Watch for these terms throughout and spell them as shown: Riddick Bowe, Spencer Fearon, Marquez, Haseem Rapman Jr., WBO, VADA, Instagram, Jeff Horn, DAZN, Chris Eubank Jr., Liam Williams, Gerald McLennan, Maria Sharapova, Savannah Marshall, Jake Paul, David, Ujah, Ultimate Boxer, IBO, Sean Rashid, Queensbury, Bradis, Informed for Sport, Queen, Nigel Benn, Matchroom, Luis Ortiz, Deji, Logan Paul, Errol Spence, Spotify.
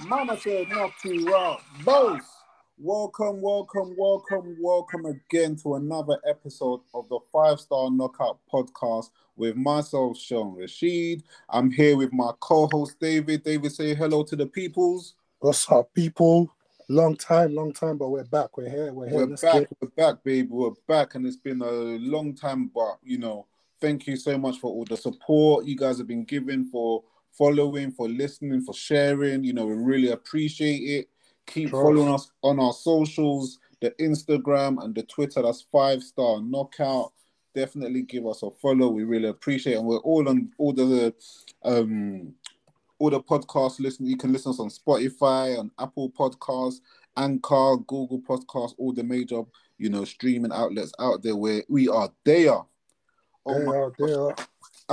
Mama said not too well. Both. Welcome again to another episode of the 5-Star Knockout Podcast with myself, Sean Rashid. I'm here with my co-host, David. David, say hello to the peoples. What's up, people? Long time, but we're back. We're here. We're back, baby. We're back, and it's been a long time, but, you know, thank you so much for all the support you guys have been giving, for following, for listening, for sharing. You know, we really appreciate it. Keep following us on our socials, the Instagram and the Twitter. That's 5-Star Knockout. Definitely give us a follow. We really appreciate it. And we're all on all the podcasts. Listen, you can listen to us on Spotify, on Apple Podcasts, Anchor, Google Podcasts, all the major, you know, streaming outlets out there where we are there. And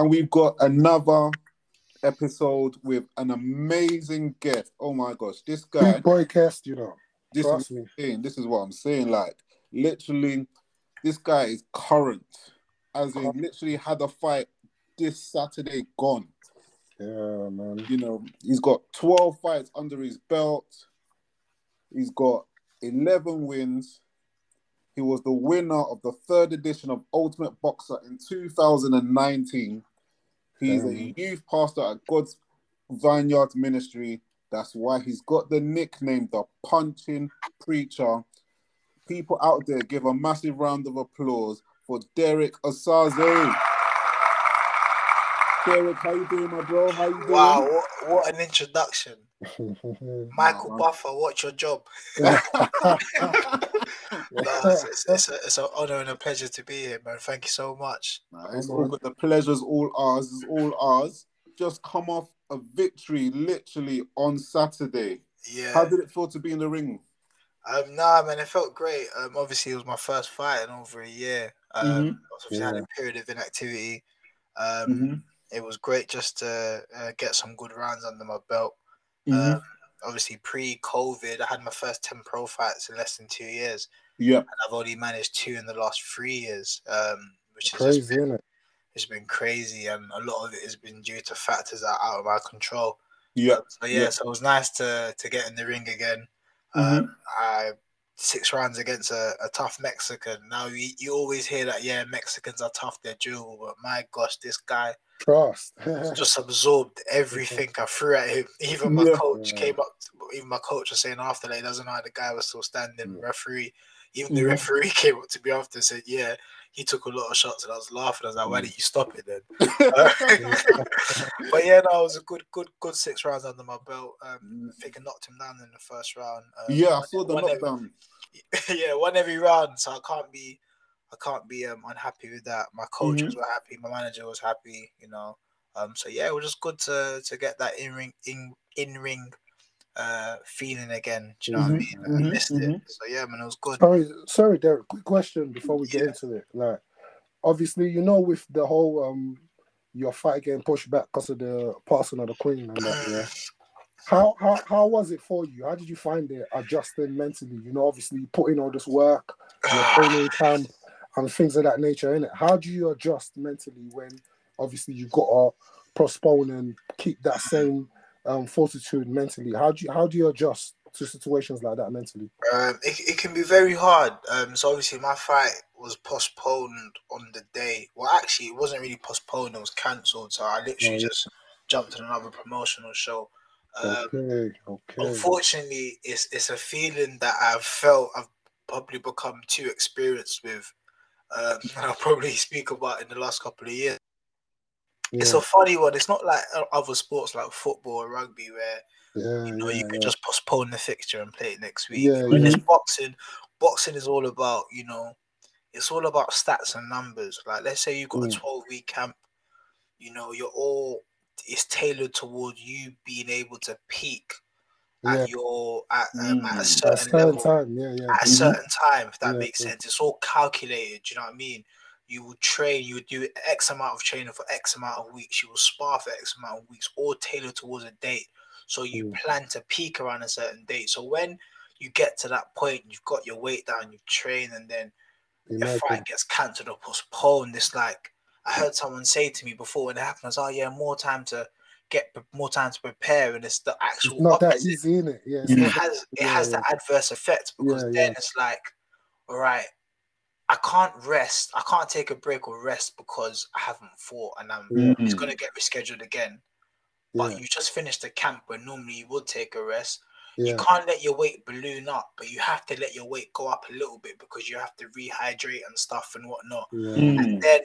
we've got another episode with an amazing guest. Oh my gosh, this guy, big boy guest, you know. This is what I'm saying. Like, literally, this guy is current, as he literally had a fight this Saturday gone. Yeah, man. You know, he's got 12 fights under his belt. He's got 11 wins. He was the winner of the 3rd edition of Ultimate Boxer in 2019. He's a youth pastor at God's Vineyard Ministry. That's why he's got the nickname, the Punching Preacher. People out there, give a massive round of applause for Derek Osaze. Derek, how you doing, my bro? How you doing? Wow, what an introduction. Michael Buffer, what's your job? It's an honor and a pleasure to be here, man. Thank you so much. The pleasure's all ours. It's all ours. Just come off a victory, literally, on Saturday. Yeah. How did it feel to be in the ring? Nah, man, it felt great. Obviously, it was my first fight in over a year. I had a period of inactivity. It was great just to get some good rounds under my belt. Obviously, pre-COVID, I had my first 10 pro fights in less than 2 years. Yeah, and I've only managed 2 in the last 3 years, which is crazy, isn't it? It's been crazy, and a lot of it has been due to factors that are out of our control. Yeah, so it was nice to get in the ring again. 6 rounds against a tough Mexican. Now you always hear that, yeah, Mexicans are tough, they're durable, but my gosh, this guy just absorbed everything I threw at him. Even my coach came up. Even my coach was saying after that he doesn't know how the guy was still standing. The referee came up to me after and said, "Yeah, he took a lot of shots," and I was laughing. I was like, "Why didn't you stop it then?" But yeah, no, it was a good 6 rounds under my belt. I think I knocked him down in the first round. I saw the knockdown. One every round, so I can't be unhappy with that. My coach was happy, my manager was happy, you know. So yeah, it was just good to get that in ring feeling again. Do you know what I mean? I missed it. So yeah, man, it was good. Sorry, Derek. Quick question before we get into it. Like, obviously, you know, with the whole your fight getting pushed back because of the passing of the Queen and that. Yeah. How was it for you? How did you find it adjusting mentally? You know, obviously putting all this work, your training camp, and things of that nature, innit? How do you adjust mentally when obviously you've got to postpone and keep that same fortitude mentally? How do you adjust to situations like that mentally? It can be very hard. So obviously my fight was postponed on the day. Well, actually, it wasn't really postponed. It was cancelled. So I literally just jumped on another promotional show. Unfortunately, it's a feeling that I've felt. I've probably become too experienced with, and I'll probably speak about in the last couple of years. Yeah. It's a funny one. It's not like other sports like football or rugby where you can just postpone the fixture and play it next week. When it's boxing is all about, you know, it's all about stats and numbers. Like, let's say you've got a 12-week camp. You know, you're all, it's tailored toward you being able to peak at your at a certain, level, time. At a certain time, if that makes sense. It's all calculated. Do you know what I mean? You will train, you would do X amount of training for X amount of weeks, you will spar for X amount of weeks, all tailored towards a date. So you plan to peak around a certain date. So when you get to that point, you've got your weight down, you've trained, and then your fight gets cancelled or postponed. It's like, I heard someone say to me before when it happened, I was like, oh yeah, more time to get, more time to prepare. And it's the actual it's not opposite. That easy, isn't it? Yeah, it has the adverse effect, because then it's like, all right, I can't rest. I can't take a break or rest because I haven't fought, and it's going to get rescheduled again. But you just finished the camp where normally you would take a rest. You can't let your weight balloon up, but you have to let your weight go up a little bit because you have to rehydrate and stuff and whatnot. And then,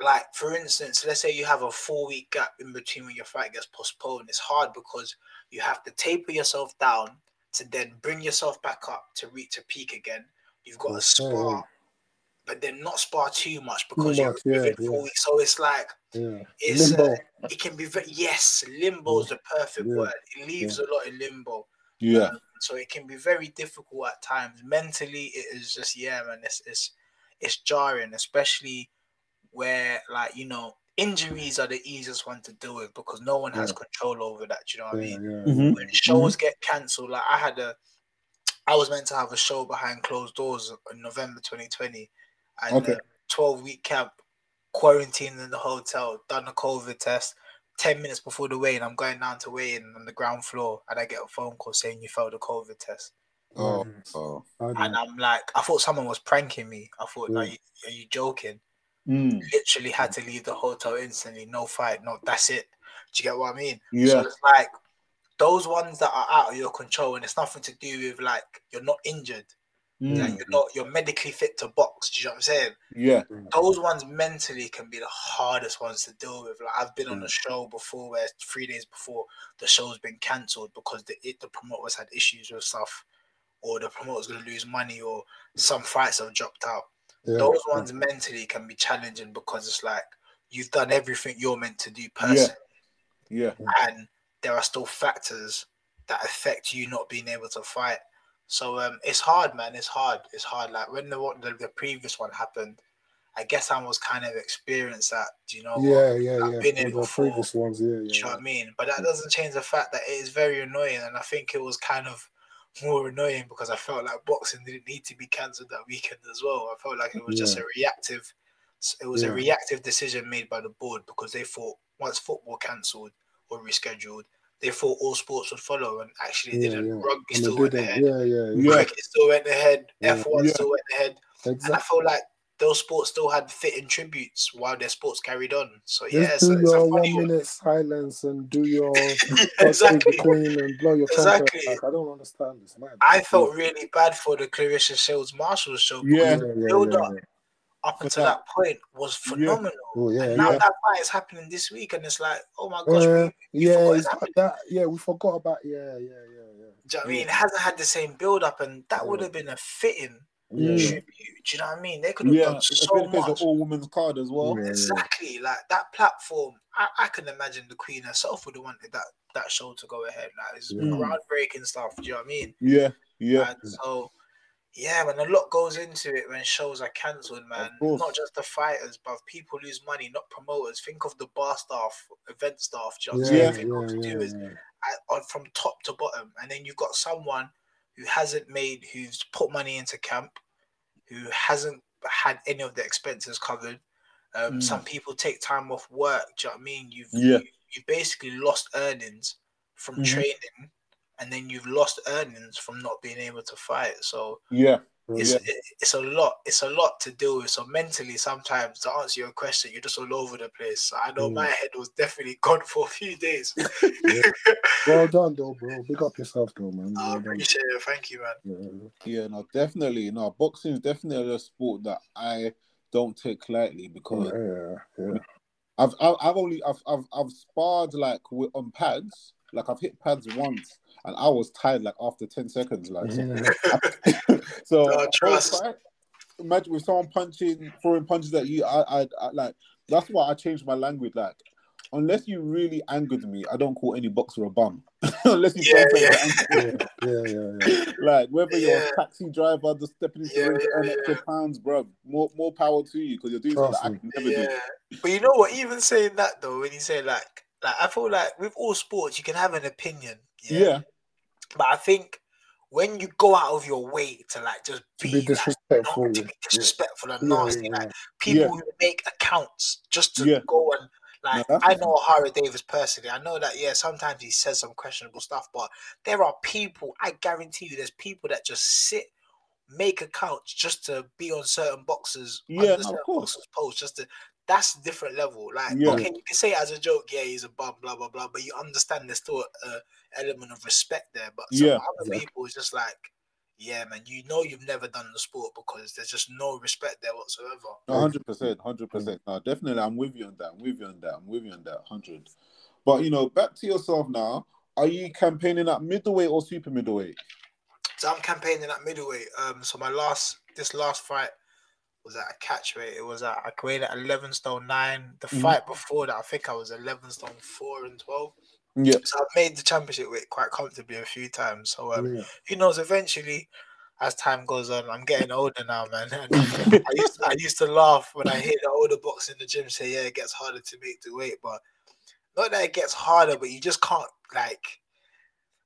like, for instance, let's say you have a 4-week gap in between when your fight gets postponed. It's hard because you have to taper yourself down to then bring yourself back up to reach a peak again. You've got to spar, but then not spar too much because you're within 4 weeks. So it's like, it's limbo. It can be very, limbo is the perfect word. It leaves a lot in limbo. So it can be very difficult at times. Mentally, it is just, man, it's jarring, especially where, like, you know, injuries are the easiest one to deal with because no one has control over that. Do you know what I mean? When shows get cancelled, like I was meant to have a show behind closed doors in November 2020. And 12-week camp, quarantined in the hotel, done a COVID test. 10 minutes before the weigh-in, I'm going down to weigh-in on the ground floor, and I get a phone call saying you failed the COVID test. And I'm like, I thought someone was pranking me. I thought, no, are you joking? Literally had to leave the hotel instantly. No fight, no, that's it. Do you get what I mean? So it's like, those ones that are out of your control, and it's nothing to do with, like, you're not injured. Like, you're medically fit to box. Do you know what I'm saying? Those ones mentally can be the hardest ones to deal with. Like, I've been on a show before where 3 days before the show's been cancelled because the promoters had issues with stuff, or the promoter's going to lose money, or some fights have dropped out. Those ones mentally can be challenging because it's like, you've done everything you're meant to do personally. And there are still factors that affect you not being able to fight. So it's hard, man. It's hard. Like, when the previous one happened, I guess I was kind of experienced that. Do you know what? I've been in before. Previous ones, Do you know what I mean? But that doesn't change the fact that it is very annoying, and I think it was kind of more annoying because I felt like boxing didn't need to be cancelled that weekend as well. I felt like it was just a reactive decision made by the board, because they thought once football cancelled or rescheduled, they thought all sports would follow, and actually they didn't. Rugby still went ahead. Cricket still went ahead. F1 still went ahead. And I feel like those sports still had fitting tributes while their sports carried on. So just do your 1 minute silence and do your Queen and blow your back. I don't understand this. I felt really bad for the Clarissa Shields Marshall show. Up until that point was phenomenal. And now that fight is happening this week, and it's like, oh my gosh, we forgot about Do you know what I mean? It hasn't had the same build up, and that would have been a fitting tribute. Do you know what I mean? They could have done so much. There's an all women's card as well. Like, that platform, I can imagine the Queen herself would have wanted that show to go ahead. Like, it's groundbreaking stuff. Do you know what I mean? And so, man, a lot goes into it when shows are cancelled, man. Not just the fighters, but people lose money, not promoters. Think of the bar staff, event staff. From top to bottom. And then you've got someone who's put money into camp, who hasn't had any of the expenses covered. Some people take time off work. Do you know what I mean? You basically lost earnings from training. And then you've lost earnings from not being able to fight. So it's a lot. It's a lot to deal with. So mentally, sometimes, to answer your question, you're just all over the place. So I know my head was definitely gone for a few days. Well done, though, bro. Big up yourself, though, man. I appreciate it. Thank you, man. No, definitely. No, boxing is definitely a sport that I don't take lightly, because I've sparred, like, on pads. Like, I've hit pads once, and I was tired, like, after 10 seconds. Like, so imagine with someone throwing punches at you. I like, That's why I changed my language. Like, unless you really angered me, I don't call any boxer a bum. Unless you yeah. Like, whether you're a taxi driver, just stepping into earn extra pounds, bro, more power to you, because you're doing something I can never do. But you know what? Even saying that, though, when you say, like I feel like with all sports, you can have an opinion. Yeah. But I think when you go out of your way to, like, just be disrespectful, like, and nasty, like, people who make accounts just to go and, like, no, I know O'Hara Davis personally. I know that, sometimes he says some questionable stuff, but there are people, I guarantee you, there's people that just sit, make accounts just to be on certain boxers, boxers' posts, just to, that's a different level. Like, okay, you can say it as a joke, he's a bum, blah, blah, blah, but you understand there's still an element of respect there. But some other people, it's just like, man, you know you've never done the sport because there's just no respect there whatsoever. 100%, 100%. No, definitely, I'm with you on that. I'm with you on that, 100. But, you know, back to yourself now. Are you campaigning at middleweight or super middleweight? So I'm campaigning at middleweight. So my last fight was at a catch weight. It was at, I weighed at 11 stone 9. The fight before that, I think I was 11 stone 4 and 12. Yeah, so I've made the championship weight quite comfortably a few times. So who knows? Eventually, as time goes on, I'm getting older now, man. And I used to laugh when I hear the older boxers in the gym say, "Yeah, it gets harder to make the weight," but not that it gets harder, but you just can't, like,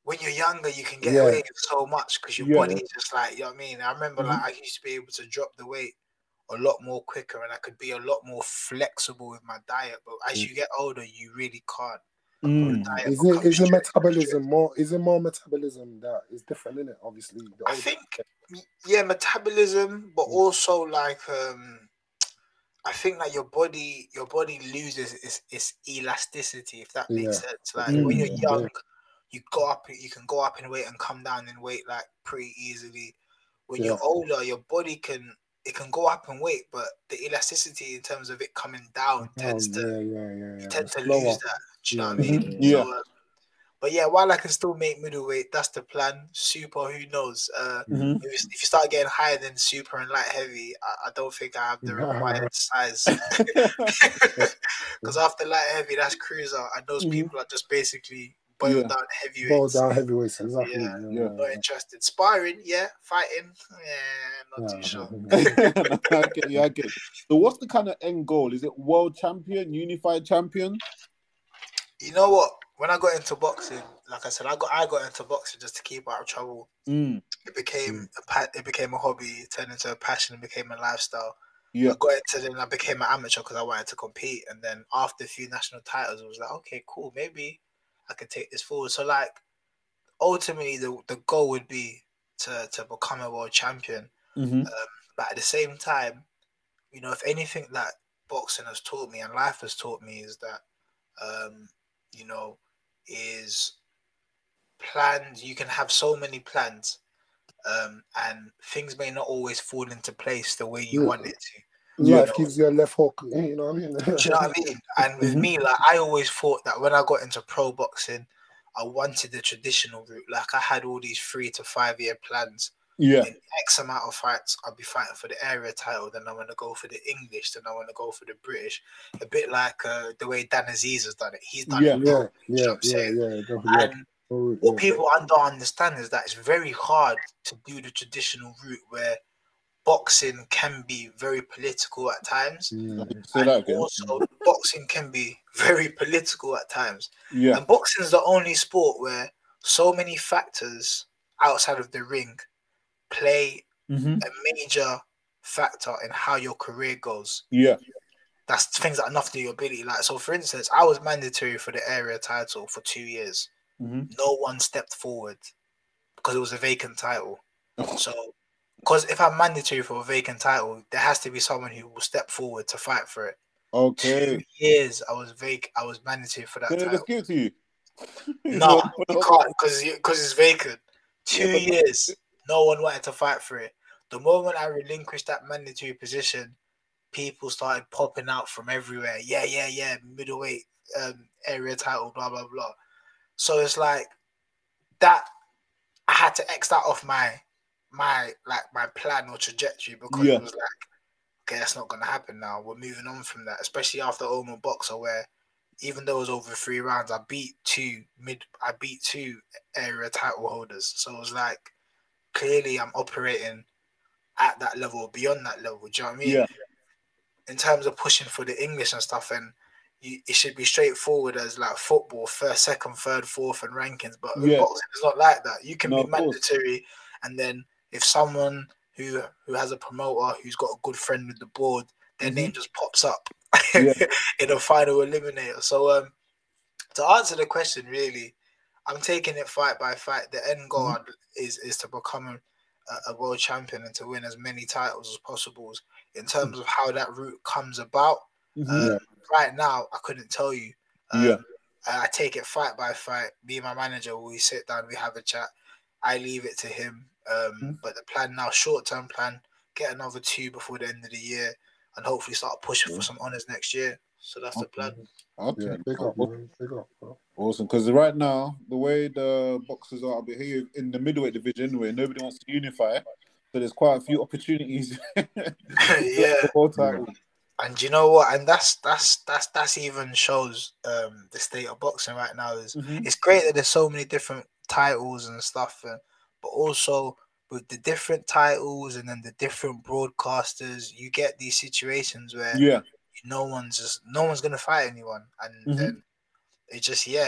when you're younger, you can get away with so much because your body is just like, you know what I mean. I remember like I used to be able to drop the weight a lot more quicker, and I could be a lot more flexible with my diet. But as you get older, you really can't. Is it more metabolism that is different in it? Obviously, I think metabolism, but also like I think that your body loses its elasticity, if that makes sense. Like when you're young, you can go up in weight and come down in weight like pretty easily. When you're older, your body can go up in weight, but the elasticity in terms of it coming down tends to lose that. Do you know what I mean? Yeah. So, but yeah, while I can still make middleweight, that's the plan. Super, who knows? If you start getting higher than super and light heavy, I don't think I have the required size. Because after light heavy, that's cruiser, and those people are just basically boiled down heavyweights. Exactly. Yeah. Not interested. Sparring, fighting, not too sure. I get it. So, what's the kind of end goal? Is it world champion, unified champion? You know what? When I got into boxing, like I said, I got into boxing just to keep out of trouble. It became a hobby, it turned into a passion, and became a lifestyle. Yeah. I became an amateur because I wanted to compete, and then after a few national titles, I was like, okay, cool, maybe I could take this forward. So, like, ultimately, the goal would be to become a world champion. But at the same time, you know, if anything that boxing has taught me and life has taught me is that, you know, is planned. You can have so many plans, and things may not always fall into place the way you want it to. Life gives you a left hook, you know what I mean? Do you know what I mean? And with me, like, I always thought that when I got into pro boxing, I wanted the traditional route. Like, I had all these 3 to 5 year plans. Yeah. In X amount of fights, I'll be fighting for the area title, then I want to go for the English, then I want to go for the British. A bit like the way Dan Aziz has done it. He's done it. What people don't understand is that it's very hard to do the traditional route where boxing can be very political at times. Boxing can be very political at times. Yeah. And boxing is the only sport where so many factors outside of the ring play a major factor in how your career goes. Yeah. That's things that are enough to your ability. Like, so for instance, I was mandatory for the area title for 2 years. No one stepped forward because it was a vacant title. So, because if I'm mandatory for a vacant title, there has to be someone who will step forward to fight for it. Okay. 2 years I was mandatory for that title. Can I just give it to you? No, you can't, because it's vacant. 2 years. No one wanted to fight for it. The moment I relinquished that mandatory position, people started popping out from everywhere. Middleweight, area title, blah, blah, blah. So it's like that. I had to X that off my plan or trajectory because it was like, okay, that's not going to happen now. We're moving on from that, especially after Oman Boxer, where even though it was over 3 rounds, I beat two area title holders. So it was like, clearly I'm operating at that level, beyond that level. Do you know what I mean? Yeah. In terms of pushing for the English and stuff, and it should be straightforward as like football, first, second, third, fourth, and rankings. But boxing is not like that. You can be mandatory, and then if someone who has a promoter who's got a good friend with the board, their name just pops up in a final eliminator. So to answer the question, really, I'm taking it fight by fight. The end goal is to become a world champion and to win as many titles as possible. In terms of how that route comes about, right now, I couldn't tell you. I take it fight by fight. Me and my manager, we sit down, we have a chat. I leave it to him. But the plan now, short-term plan, get another 2 before the end of the year and hopefully start pushing for some honours next year. So that's the plan. Big up, bro. Awesome. Because right now, the way the boxers are here in the middleweight division where nobody wants to unify, so there's quite a few opportunities. And you know what? And that's even shows the state of boxing right now. Is it's great that there's so many different titles and stuff, but also with the different titles and then the different broadcasters, you get these situations where no one's gonna fight anyone, and then it just you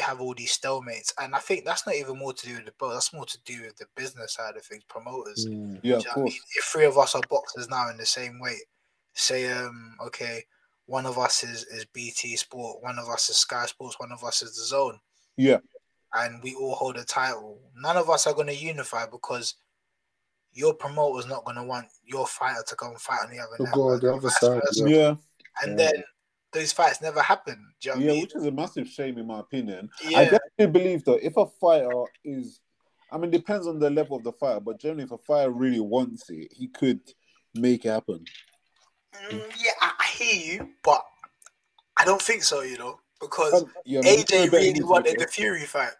have all these stalemates. And I think that's not even more to do with the book. That's more to do with the business side of things, promoters. I mean? If 3 of us are boxers now in the same weight. Say, okay, one of us is BT Sport, one of us is Sky Sports, one of us is The Zone. Yeah. And we all hold a title. None of us are going to unify because your promoter's not going to want your fighter to go and fight on the other network. The other side, then those fights never happen. Do you know what I mean? Which is a massive shame in my opinion. Yeah. I definitely believe, though, if a fighter is... I mean, it depends on the level of the fighter, but generally if a fighter really wants it, he could make it happen. Yeah, I hear you, but I don't think so, you know, because AJ really wanted the Fury fight,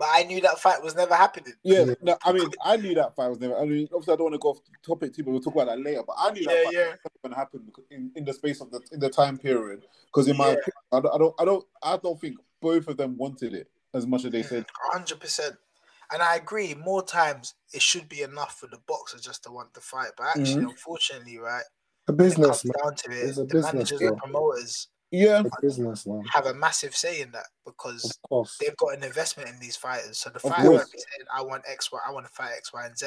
but I knew that fight was never happening. Yeah, no, I mean, I knew that fight was never. I mean, obviously, I don't want to go off topic too, but we'll talk about that later. But I knew that fight was never going to happen in the space of the time period, because in my opinion, I don't think both of them wanted it as much as they said. 100%. And I agree. More times, it should be enough for the boxer just to want the fight, but actually, unfortunately, right. The business, man. Down to it, it's a the business, managers and promoters have a massive say in that because they've got an investment in these fighters. So the fighter might be saying, I want to fight X, Y, and Z.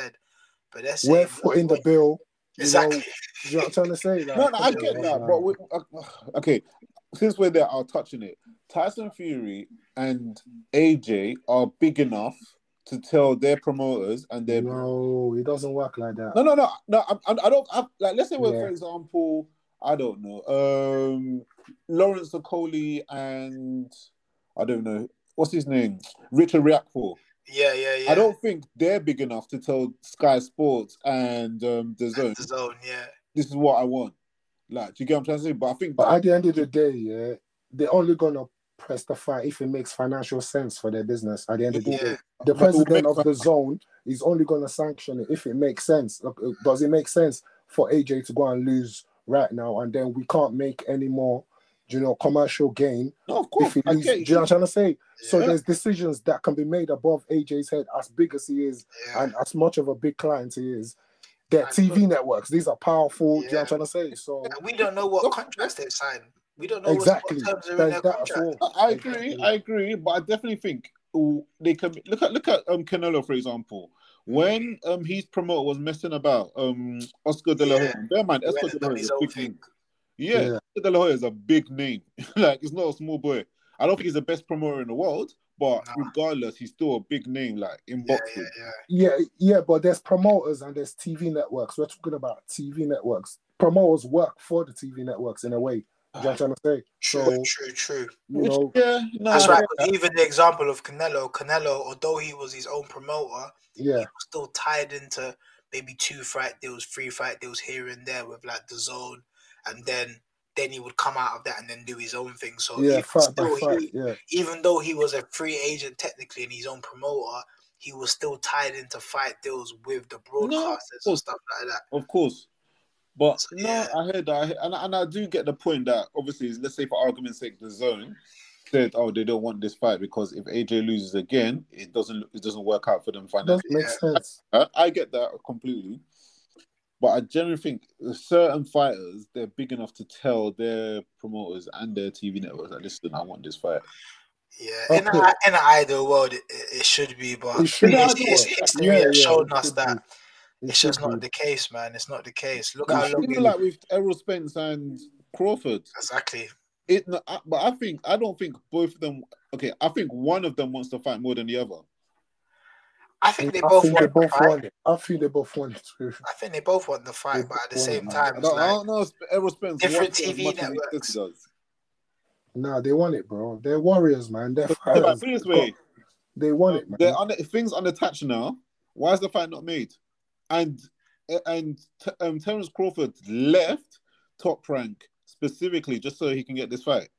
But that's we're footing the bill. Exactly. You know what I'm trying to say? Like, no, I get that. But okay, since we're there, I'll touch on it. Tyson Fury and AJ are big enough to tell their promoters and their... No, it doesn't work like that. No. Let's say, for example, I don't know, Lawrence Okolie and, I don't know, what's his name? Richard Riakpo. Yeah. I don't think they're big enough to tell Sky Sports and DAZN. DAZN, this is what I want. Like, do you get what I'm trying to say? But I think... But at the end of the day, they're only going to press the fight if it makes financial sense for their business. At the end of the day, the president of the zone is only going to sanction it if it makes sense. Look, does it make sense for AJ to go and lose right now and then we can't make any more, commercial gain? No, of course. If he loses, do you know what I'm trying to say? Yeah. So there's decisions that can be made above AJ's head, as big as he is and as much of a big client he is. Their TV networks, these are powerful. Do you know what I'm trying to say? So we don't know what contracts they've signed. We don't know what terms are in their contract. I agree, but I definitely think they can look at Canelo, for example. When his promoter was messing about Oscar De La Hoya. Bear in mind, Oscar De La Hoya is a big name. Oscar De La Hoya is a big name. Like, he's not a small boy. I don't think he's the best promoter in the world, but regardless, he's still a big name, like in boxing. Yeah, but there's promoters and there's TV networks. We're talking about TV networks. Promoters work for the TV networks in a way. You know what I'm trying to say? True. That's right. Even the example of Canelo, although he was his own promoter, he was still tied into maybe 2 fight deals, 3 fight deals here and there with like DAZN, and then he would come out of that and then do his own thing. So even though he was a free agent technically and his own promoter, he was still tied into fight deals with the broadcasters and stuff like that. Of course. But no, I heard that, and I do get the point that obviously, let's say for argument's sake, the zone said, "Oh, they don't want this fight because if AJ loses again, it doesn't work out for them financially." That makes sense. I get that completely, but I generally think certain fighters, they're big enough to tell their promoters and their TV networks that, "Listen, I want this fight." Yeah, okay. in an ideal world, it should be, but history has shown us that. It's just not the case, man. It's not the case. Look how long like with Errol Spence and Crawford. Exactly. But I don't think both of them. Okay, I think one of them wants to fight more than the other. I think they both want the fight, but at the same time, it's like, I don't know. Errol Spence different TV networks. No, they want it, bro. They're warriors, man. They're fighters. They want it, man. Things unattached now. Why is the fight not made? And Terence Crawford left Top Rank specifically just so he can get this fight.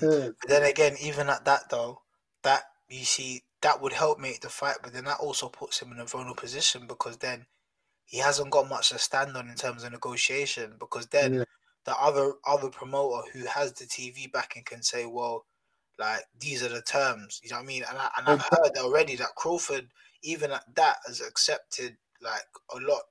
But then again, even at that though, that would help make the fight, but then that also puts him in a vulnerable position because then he hasn't got much to stand on in terms of negotiation. Because then the other promoter who has the TV backing can say, "Well, like these are the terms." You know what I mean? And I've heard already that Crawford, even at that, has accepted like a lot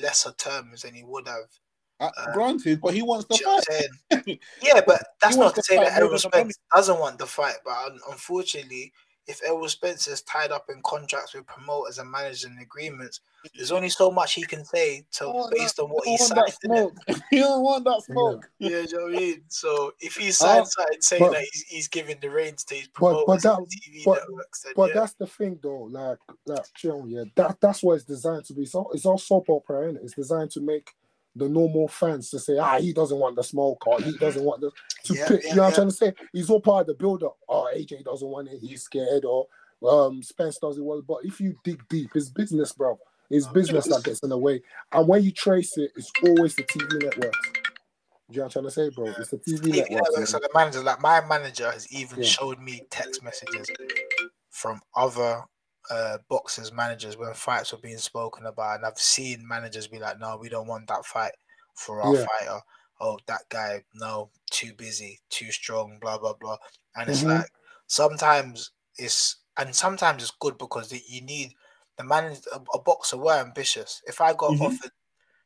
lesser terms than he would have. Granted, but he wants the fight. Yeah, but that's not to say that Errol Spence doesn't want the fight. But unfortunately, if Errol Spence is tied up in contracts with promoters and managing agreements, there's only so much he can say based on what he signed. He don't want that smoke. Yeah, you know what I mean? So if he signs saying that he's giving the reins to his promoters and TV networks, but that's the thing though, that's what it's designed to be. It's all soap opera, isn't it? It's designed to make the normal fans to say, he doesn't want the smoke, or he doesn't want the... you know what I'm trying to say? He's all part of the build-up. Oh, AJ doesn't want it, he's scared, or Spence doesn't want it. But if you dig deep, it's business, bro. It's business that gets in the way. And when you trace it, it's always the TV networks. Do you know what I'm trying to say, bro? It's the TV networks. So the manager, like my manager has even showed me text messages from other... boxers, managers, when fights were being spoken about, and I've seen managers be like, "No, we don't want that fight for our fighter. Oh, that guy, no, too busy, too strong, blah blah blah." And it's like sometimes it's good because you need the manager. A boxer were ambitious. If I got offered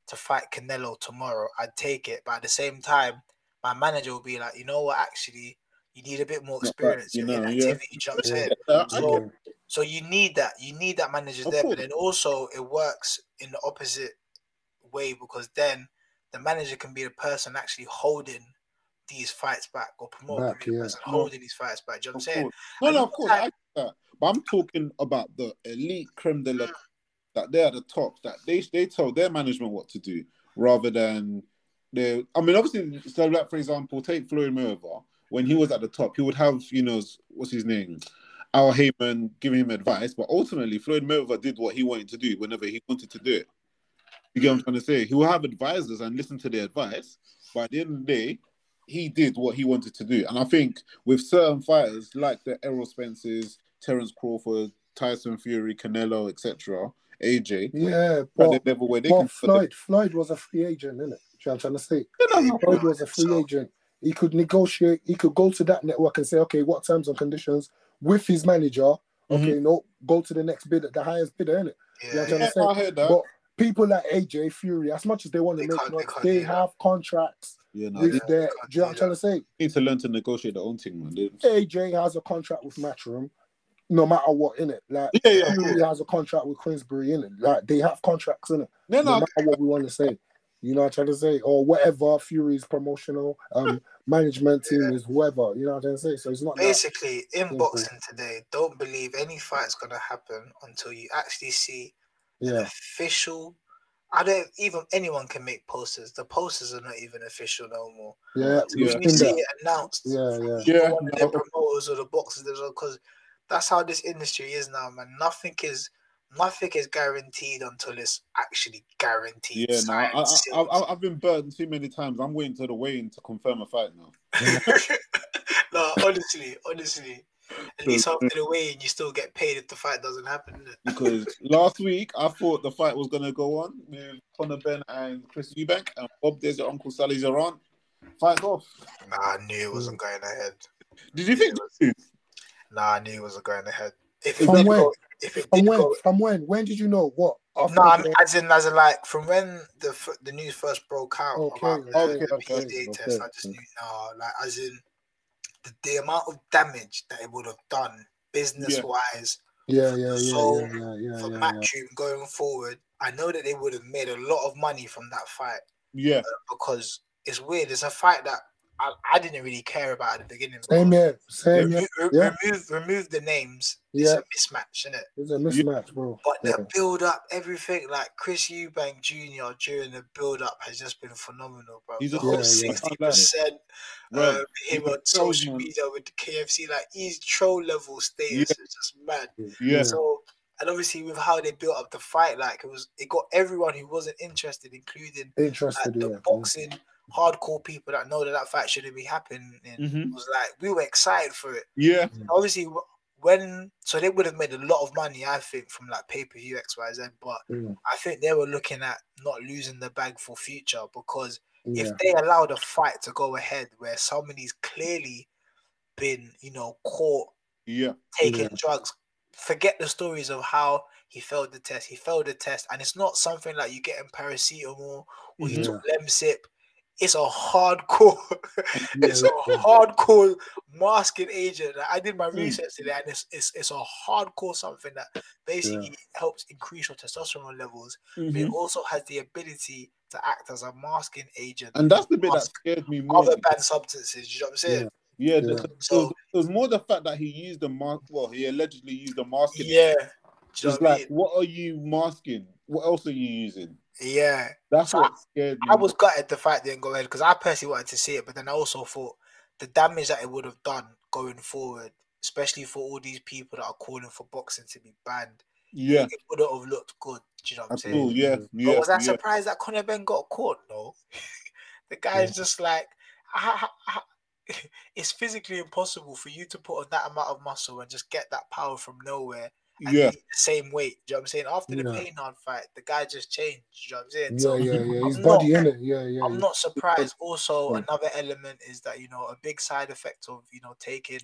to fight Canelo tomorrow, I'd take it. But at the same time, my manager will be like, "You know what? Actually, you need a bit more experience in activity." You know what I'm saying? So you need that. You need that manager there, but then also it works in the opposite way because then the manager can be the person actually holding these fights back, or promoting the person holding these fights back. Do you know what I'm saying? No, of course. I get that. But I'm talking about the elite creme de la that they are the top, that they tell their management what to do rather than they. I mean, obviously, so like for example, take Floyd Mayweather. When he was at the top, he would have, what's his name, Al Heyman giving him advice, but ultimately Floyd Mayweather did what he wanted to do whenever he wanted to do it. You get what I'm trying to say? He will have advisors and listen to their advice, but at the end of the day, he did what he wanted to do. And I think with certain fighters like the Errol Spences, Terence Crawford, Tyson Fury, Canelo, etc., AJ, Floyd was a free agent, innit? Do you know what I'm trying to say? Floyd was a free agent. He could negotiate. He could go to that network and say, "Okay, what terms and conditions?" with his manager. Okay, go to the next bidder, the highest bidder, innit? Yeah, you know what I'm saying? But people like AJ Fury, as much as they want to make money, they have contracts. Do you know what I'm trying to say? They need to learn to negotiate their own thing, man. AJ has a contract with Matchroom, no matter what, innit? Fury has a contract with Queensbury, innit? Like they have contracts, innit? No matter what we want to say. You know what I'm trying to say? Or whatever Fury's promotional management team is, whoever. You know what I'm trying to say? So it's not basically that. In boxing today, don't believe any fight's going to happen until you actually see an official. Anyone can make posters. The posters are not even official no more. Yeah, when you see it announced, from the promoters or the boxers, because that's how this industry is now, man. Nothing is guaranteed until it's actually guaranteed. Yeah, I've been burdened too many times. I'm waiting to the weigh-in to confirm a fight now. No, honestly. At least half the way, and you still get paid if the fight doesn't happen, isn't it? Because last week I thought the fight was gonna go on with Conor Benn and Chris Eubank, and Bob, there's your uncle Sally's your aunt. Fight off. Nah, I knew it wasn't going ahead. Did you think? Nah, I knew it wasn't going ahead. If it did go, when did you know what? No, as in like from when the news first broke out about the PDA test, I just knew. No, like as in the amount of damage that it would have done business wise. For Matchroom going forward, I know that they would have made a lot of money from that fight. Yeah, because it's weird. It's a fight that I didn't really care about at the beginning. Remove the names. Yeah. It's a mismatch, isn't it? It's a mismatch, bro. But the build up, everything, like Chris Eubank Jr. during the build up has just been phenomenal, bro. He's the whole 60%. Him on social media with the KFC, like his troll level status is just mad. Yeah. So, and obviously with how they built up the fight, like it got everyone who wasn't interested, including the boxing. Hardcore people that know that fight shouldn't be happening was like, we were excited for it. Yeah. And obviously, so they would have made a lot of money, I think, from like pay-per-view XYZ, but I think they were looking at not losing the bag for future, because if they allowed a fight to go ahead where somebody's clearly been, caught taking drugs, forget the stories of how he failed the test, and it's not something like you getting paracetamol or you took Lemsip. It's a hardcore, masking agent. Like, I did my research today, and it's a hardcore something that basically helps increase your testosterone levels, but it also has the ability to act as a masking agent. And that's the bit that scared me more. Other bad substances, you know what I'm saying? Yeah. So it was more the fact that he used a mask. Well, he allegedly used a masking. Yeah. It's like, what are you masking? What else are you using? Yeah, that's what scared me. I was gutted the fight didn't go ahead, because I personally wanted to see it, but then I also thought the damage that it would have done going forward, especially for all these people that are calling for boxing to be banned, it would have looked good. Do you know what I'm saying? Cool, but was I surprised that Conor Benn got caught? No, the guy is just like, it's physically impossible for you to put on that amount of muscle and just get that power from nowhere. The same weight, do you know what I'm saying? After the Payton fight, the guy just changed, do you know what I'm saying? So his body in it, I'm not surprised. Also, another element is that a big side effect of taking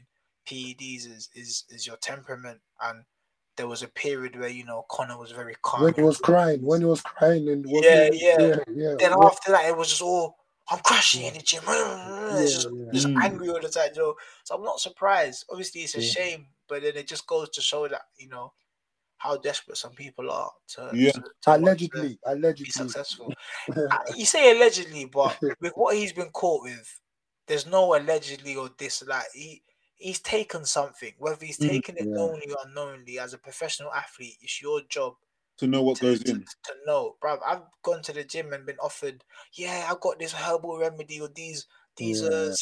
PEDs is your temperament. And there was a period where Conor was very calm. When he was crying, and Then after that, it was just all, I'm crashing in the gym. Just angry all the time, So I'm not surprised. Obviously, it's a shame. But then it just goes to show that how desperate some people are to allegedly be successful. You say allegedly, but with what he's been caught with, there's no allegedly or this. Like he's taken something, whether he's taken it knowingly or unknowingly. As a professional athlete, it's your job to know what goes in. To know, bro. I've gone to the gym and been offered, I've got this herbal remedy or these see, and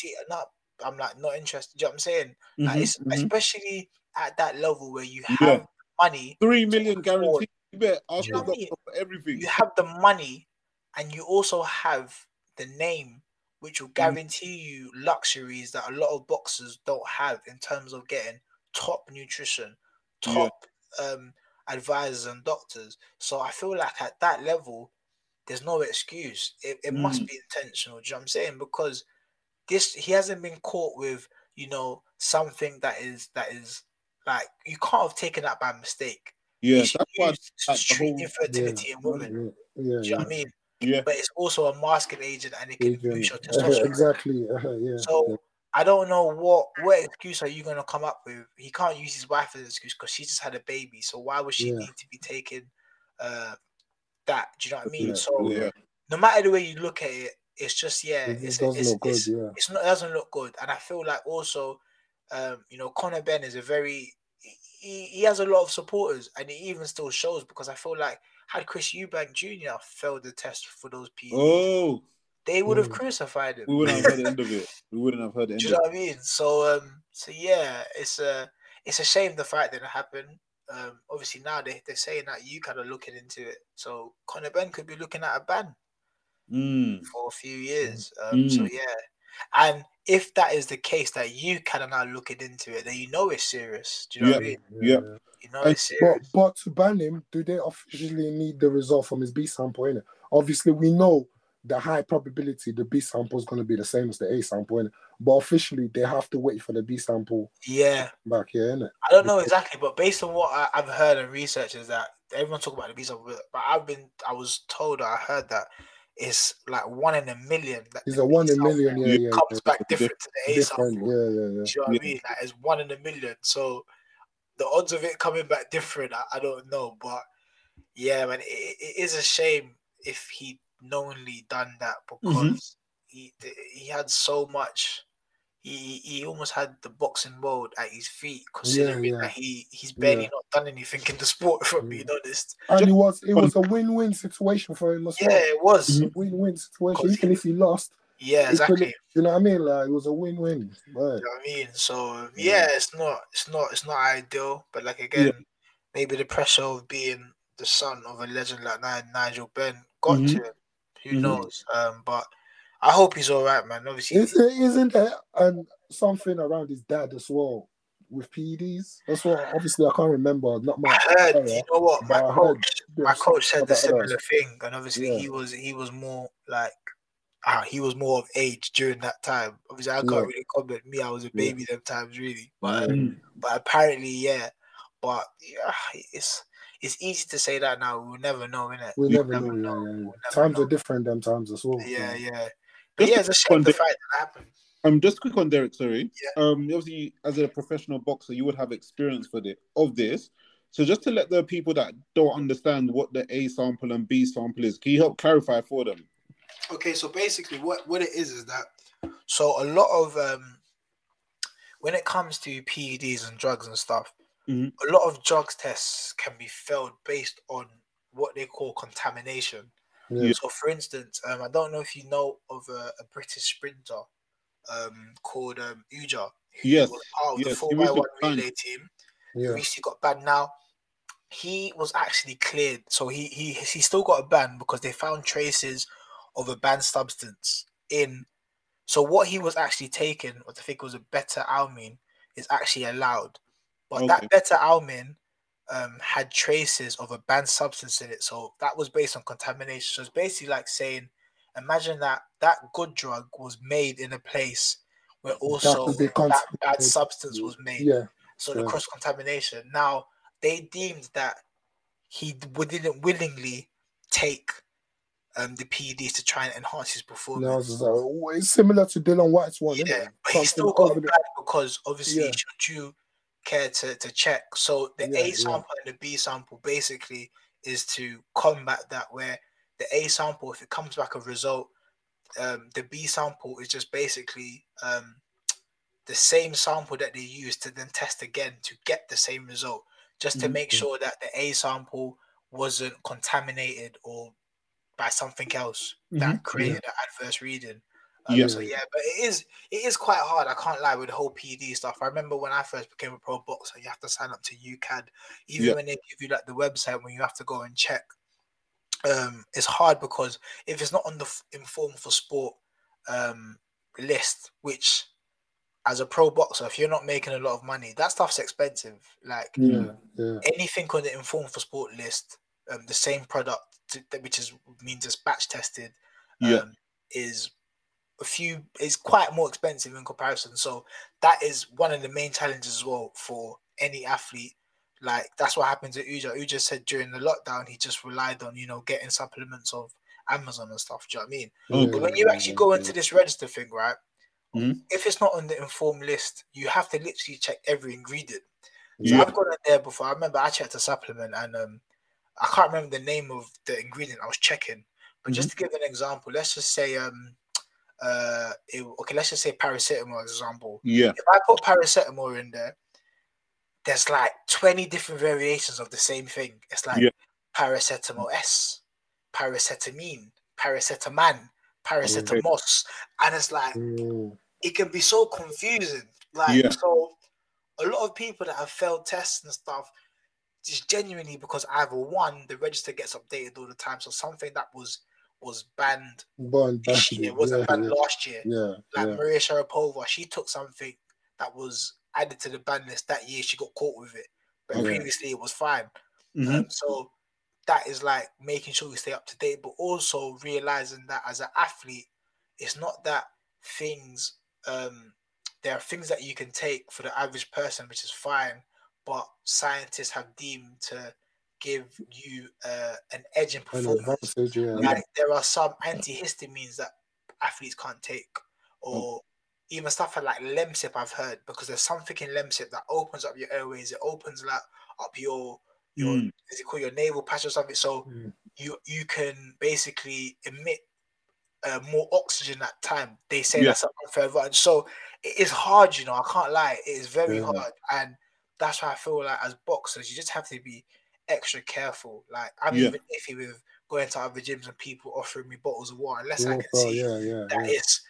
I'm like, not interested. Do you know what I'm saying? Like, it's, especially at that level where you have money. 3 million guaranteed. You know everything. You have the money, and you also have the name, which will guarantee you luxuries that a lot of boxers don't have in terms of getting top nutrition, top advisors and doctors. So I feel like at that level, there's no excuse. It must be intentional. Do you know what I'm saying? Because he hasn't been caught with, something that is like, you can't have taken that by mistake. Yeah, that's treat infertility in women. Yeah, do you know what I mean? Yeah. But it's also a masking agent, and it can boost your testosterone. Exactly. I don't know what excuse are you going to come up with. He can't use his wife as an excuse because she just had a baby. So why would she need to be taking that? Do you know what I mean? So no matter the way you look at it, it's just it doesn't look good. And I feel like also, Conor Benn is a very he has a lot of supporters, and it even still shows, because I feel like had Chris Eubank Jr. failed the test for those people, they would have crucified him. We wouldn't have heard the end of it. Do you know what I mean? So it's a shame the fight didn't happen. Obviously now they're saying that UKAD are looking into it, so Conor Benn could be looking at a ban. For a few years. So And if that is the case, that you kind of now looking into it, then you know it's serious. Do you know what I mean? Yeah. You know it's serious. But to ban him, do they officially need the result from his B sample, innit? Obviously, we know the high probability the B sample is going to be the same as the A sample, innit? But officially, they have to wait for the B sample back here, innit? I don't know exactly, but based on what I've heard and research is that everyone talk about the B sample, but I was told, I heard that it's like 1 in a million. It's a 1 in a million, yeah. Comes back different to the A sample. Yeah. Do you know what I mean? Like, it's 1 in a million, so the odds of it coming back different, I don't know. But, yeah, man, it is a shame if he knowingly done that, because he had so much. He almost had the boxing world at his feet, considering that he's barely not done anything in the sport, if I'm being honest. And it was a win-win situation for him as well. Yeah, it was. A win-win situation, even if he lost. Yeah, exactly. You know what I mean? Like, it was a win-win. Right. You know what I mean? So, it's not ideal. But, like, again, maybe the pressure of being the son of a legend like Nigel Benn got to him. Who knows? But I hope he's all right, man. Obviously, isn't there something around his dad as well with PEDs? That's what. Obviously, I can't remember. Not much. I heard. You know what? My coach said the similar thing, and obviously, he was more like he was more of age during that time. Obviously, I can't really comment. Me, I was a baby them times, really. But but apparently, But it's easy to say that now. We'll never know, innit? We'll never know. Times are different them times as well. Yeah. But it's a shame the fight that happened. Just quick on Derek, sorry. Yeah. Obviously, as a professional boxer, you would have experience of this. So just to let the people that don't understand what the A sample and B sample is, can you help clarify for them? Okay, so basically what it is that, so a lot of, when it comes to PEDs and drugs and stuff, a lot of drugs tests can be failed based on what they call contamination. Yeah. So, for instance, I don't know if you know of a British sprinter called Ujah, who was part of the 4x1 relay team. Yeah. He recently got banned. Now, he was actually cleared. So he still got a ban because they found traces of a banned substance in. So what he was actually taking, what I think was a beta-alanine, is actually allowed. But that beta-alanine had traces of a banned substance in it. So that was based on contamination. So it's basically like saying, imagine that good drug was made in a place where also that bad substance was made. Yeah. So the cross-contamination. Now, they deemed that he didn't willingly take the PEDs to try and enhance his performance. No, it's similar to Dylan White's one. Yeah, but he still got banned because obviously he should do care to check. So the A sample and the B sample basically is to combat that, where the A sample, if it comes back a result, the B sample is just basically the same sample that they use to then test again to get the same result, just to make sure that the A sample wasn't contaminated or by something else that created an adverse reading. But it is quite hard. I can't lie, with the whole PD stuff. I remember when I first became a pro boxer, you have to sign up to UKAD. Even when they give you like the website when you have to go and check, it's hard because if it's not on the Informed for Sport list, which as a pro boxer, if you're not making a lot of money, that stuff's expensive. Like anything on the Informed for Sport list, the same product, which means it's batch tested, is quite more expensive in comparison. So that is one of the main challenges as well for any athlete. Like, that's what happened to Ujah. Ujah said during the lockdown, he just relied on, getting supplements of Amazon and stuff. Do you know what I mean? Mm-hmm. But when you actually go into this register thing, right? Mm-hmm. If it's not on the informed list, you have to literally check every ingredient. So I've gone in there before. I remember I checked a supplement and I can't remember the name of the ingredient I was checking. But just to give an example, let's just say, let's just say paracetamol as an example. Yeah. If I put paracetamol in there, there's like 20 different variations of the same thing. It's like paracetamol S, paracetamine, paracetaman, paracetamol, and it's like it can be so confusing. Like so, a lot of people that have failed tests and stuff, just genuinely because either one, the register gets updated all the time, so something that was was banned. It wasn't banned last year. Yeah, like Maria Sharapova, she took something that was added to the ban list that year. She got caught with it, but previously it was fine. So that is like making sure you stay up to date, but also realizing that as an athlete, it's not that things. There are things that you can take for the average person, which is fine, but scientists have deemed to give you an edge in performance. Like, there are some antihistamines that athletes can't take, or even stuff like Lemsip, I've heard, because there's something in Lemsip that opens up your airways, it opens like up your is it called your navel patch or something? So you can basically emit more oxygen at time. They say that's an unfair advantage. So it is hard, you know, I can't lie. It is very hard. And that's why I feel like as boxers, you just have to be extra careful. Like, I'm even iffy with going to other gyms and people offering me bottles of water unless I can see that it's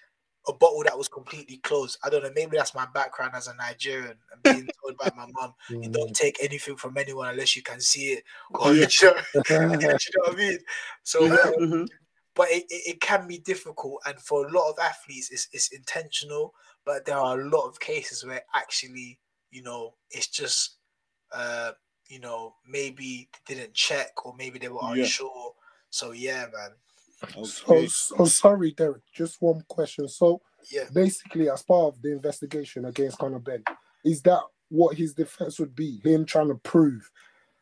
a bottle that was completely closed. I don't know, maybe that's my background as a Nigerian and being told by my mum, you don't take anything from anyone unless you can see it. You know what I mean? So, but it can be difficult, and for a lot of athletes, it's intentional, but there are a lot of cases where actually, you know, it's just, you know, maybe they didn't check or maybe they were unsure. So, yeah, man. Okay. So sorry, Derek. Just one question. So, basically, as part of the investigation against Conor Benn, is that what his defense would be? Him trying to prove,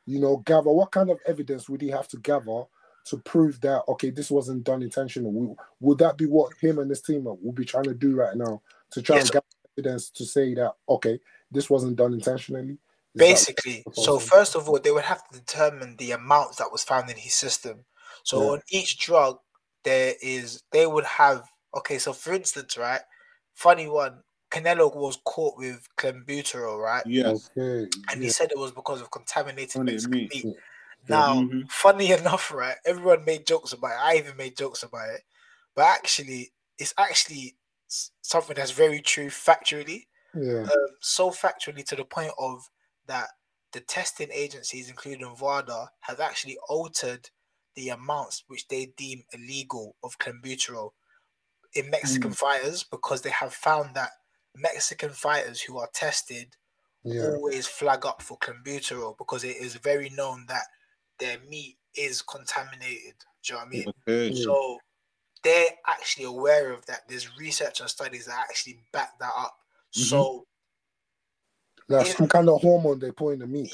you know, gather what kind of evidence would he have to gather to prove that okay, this wasn't done intentionally? Would that be what him and his team will be trying to do right now to try and gather evidence to say that okay, this wasn't done intentionally? Is basically, so first of all, they would have to determine the amount that was found in his system. So on each drug. They would have, okay, so for instance, right, funny one, Canelo was caught with clenbuterol, right? Yes. Okay. And he said it was because of contaminated Mexican meat. Now, funny enough, right, everyone made jokes about it. I even made jokes about it. But actually, it's actually something that's very true factually. So factually to the point of that the testing agencies, including VADA, have actually altered the amounts which they deem illegal of clenbuterol in Mexican fighters, because they have found that Mexican fighters who are tested always flag up for clenbuterol because it is very known that their meat is contaminated. Do you know what I mean? So they're actually aware of that. There's research and studies that actually back that up. So that's some kind of hormone they put in the meat.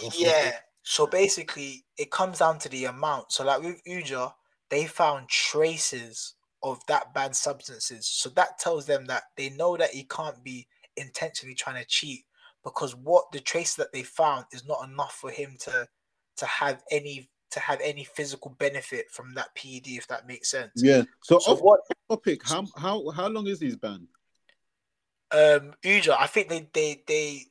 So basically, it comes down to the amount. So like with Ujah, they found traces of that banned substances. So that tells them that they know that he can't be intentionally trying to cheat, because what the traces that they found is not enough for him to have any physical benefit from that PED, if that makes sense. Yeah. So what topic? How long is his ban? Ujah, I think they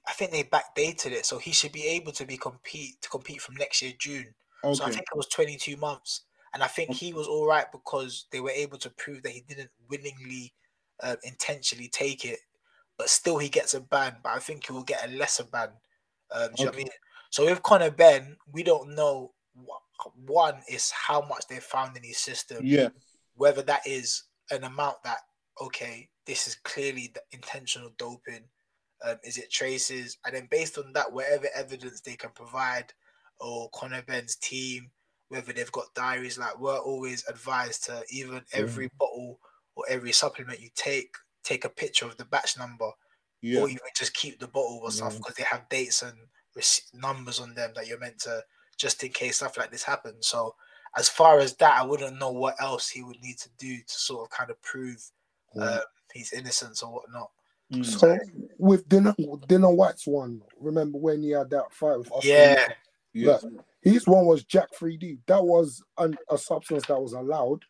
backdated it, so he should be able to compete from next year June. Okay. So I think it was 22 months, and I think he was all right because they were able to prove that he didn't willingly, intentionally take it. But still, he gets a ban. But I think he will get a lesser ban. Do you know what I mean? So with Conor Benn, we don't know. One is how much they found in his system. Yeah. Whether that is an amount that this is clearly the intentional doping. Is it traces? And then based on that, whatever evidence they can provide, or Conor Benn's team, whether they've got diaries, like we're always advised to even every bottle or every supplement you take a picture of the batch number, or even just keep the bottle or stuff, because they have dates and numbers on them that you're meant to, just in case stuff like this happens. So as far as that, I wouldn't know what else he would need to do to sort of kind of prove his innocence or whatnot. So with Dylan White's one, remember when he had that fight with Oscar? His one was Jack 3D. That was a substance that was allowed,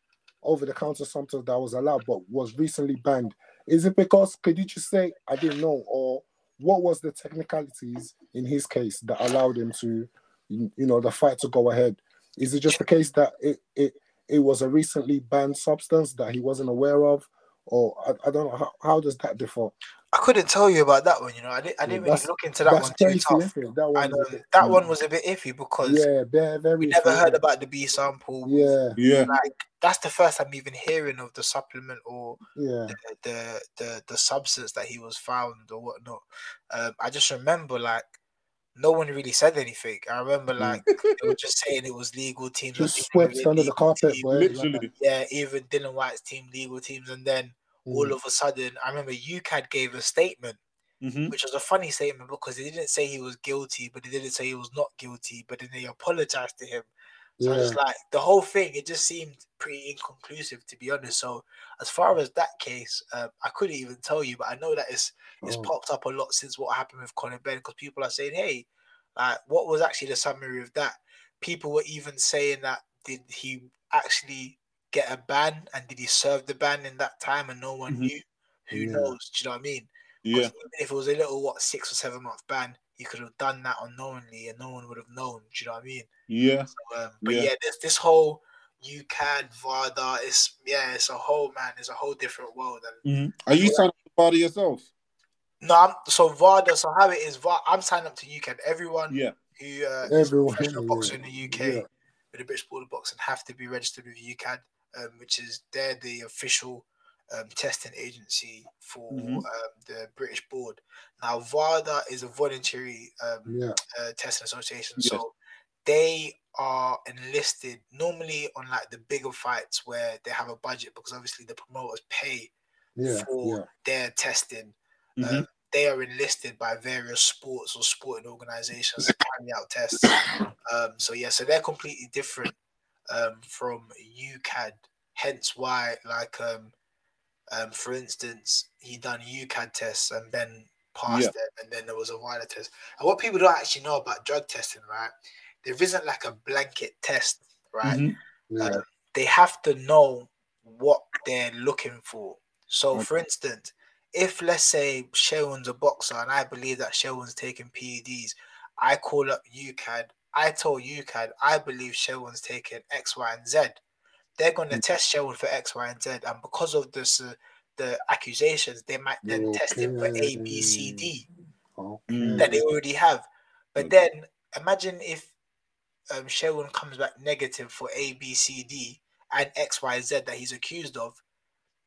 over-the-counter substance that was allowed, but was recently banned. Is it because, could you just say, I didn't know, or what was the technicalities in his case that allowed him to, you know, the fight to go ahead? Is it just the case that it was a recently banned substance that he wasn't aware of? Or I don't know, how does that differ? I couldn't tell you about that one. You know, I didn't really look into that one too tough. That one was a bit iffy because we never heard about the B sample. Yeah. Like that's the first time even hearing of the supplement or the substance that he was found or whatnot. I just remember like no one really said anything. I remember like they were just saying it was legal teams. Just swept under the carpet, literally. Yeah, even Dylan White's team, legal teams, and then. All of a sudden, I remember UKAD gave a statement, which was a funny statement because they didn't say he was guilty, but they didn't say he was not guilty, but then they apologized to him. So I was like, the whole thing, it just seemed pretty inconclusive, to be honest. So as far as that case, I couldn't even tell you, but I know that it's popped up a lot since what happened with Conor Benn because people are saying, hey, what was actually the summary of that? People were even saying that did he actually get a ban and did he serve the ban in that time and no one knew? Who knows? Do you know what I mean? Yeah. If it was a little 6 or 7 month ban, he could have done that unknowingly and no one would have known. Do you know what I mean? Yeah. So, this whole UKAD, VADA, it's a whole it's a whole different world. And are you signed up to VADA yourself? No, so how it is, I'm signed up to UKAD. Everyone who is a professional boxer in the UK with the British Board of Boxing have to be registered with UKAD. Which is they're the official testing agency for the British board. Now, VADA is a voluntary testing association, so they are enlisted normally on like the bigger fights where they have a budget because obviously the promoters pay for their testing. They are enlisted by various sports or sporting organizations to carry out tests. So they're completely different from UKAD, hence why for instance he done UKAD tests and then passed them and then there was a wider test. And what people don't actually know about drug testing, right, there isn't like a blanket test, right? They have to know what they're looking for. So for instance, if let's say Sherwin's a boxer and I believe that Sherwin's taking PEDs, I call up UKAD. I told UKAD, I believe Sherwin's taking X, Y, and Z. They're going to test Sherwin for X, Y, and Z. And because of this, the accusations, they might then test him for A, B, C, D that they already have. But then imagine if Sherwin comes back negative for A, B, C, D and X, Y, Z that he's accused of.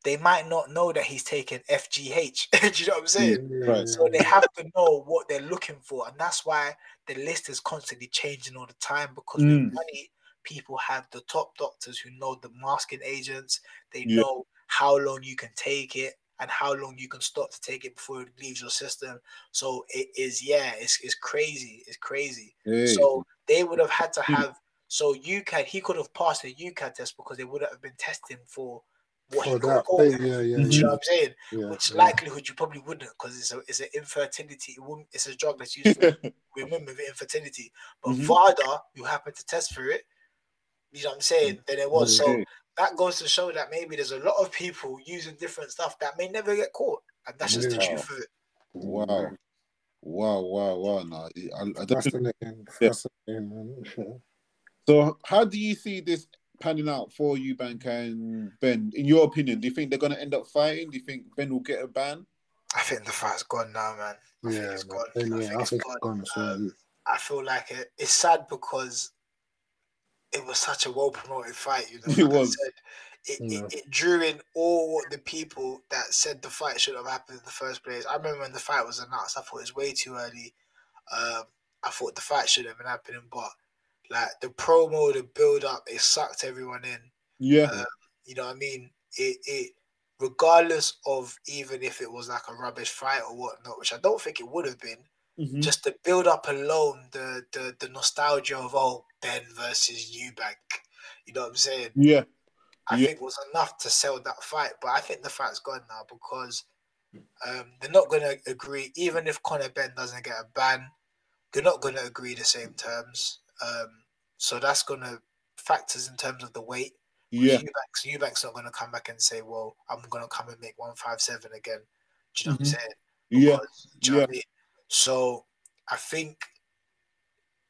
They might not know that he's taken FGH. Do you know what I'm saying? Right. So they have to know what they're looking for. And that's why the list is constantly changing all the time because with money, people have the top doctors who know the masking agents. They know how long you can take it and how long you can stop to take it before it leaves your system. So it is, it's crazy. It's crazy. Hey. So they would have had to have, so UKAD, he could have passed a UKAD test because they would have been testing for you know what I'm saying? Likelihood you probably wouldn't because it's an infertility. It's a drug that's used for women with infertility. But VADA, who happened to test for it, you know what I'm saying? Then it was. So that goes to show that maybe there's a lot of people using different stuff that may never get caught, and that's just the truth of it. Wow! No, I don't think. So, how do you see this panning out for Eubank and Ben? In your opinion, do you think they're going to end up fighting? Do you think Ben will get a ban? I think the fight's gone now, man. I think it's gone. I feel like it's sad because it was such a well-promoted fight. You know, like it was. It drew in all the people that said the fight should have happened in the first place. I remember when the fight was announced, I thought it was way too early. I thought the fight should have been happening, but like the promo, the build up, it sucked everyone in. You know what I mean? It regardless of even if it was like a rubbish fight or whatnot, which I don't think it would have been, just the build up alone, the nostalgia of Ben versus Eubank, you know what I'm saying? I think it was enough to sell that fight, but I think the fight's gone now because they're not going to agree. Even if Conor Benn doesn't get a ban, they're not going to agree the same terms. So that's gonna factors in terms of the weight. Eubank's not gonna come back and say, well, I'm gonna come and make 157 again. Do you know what I'm saying? Do you know what I mean? So I think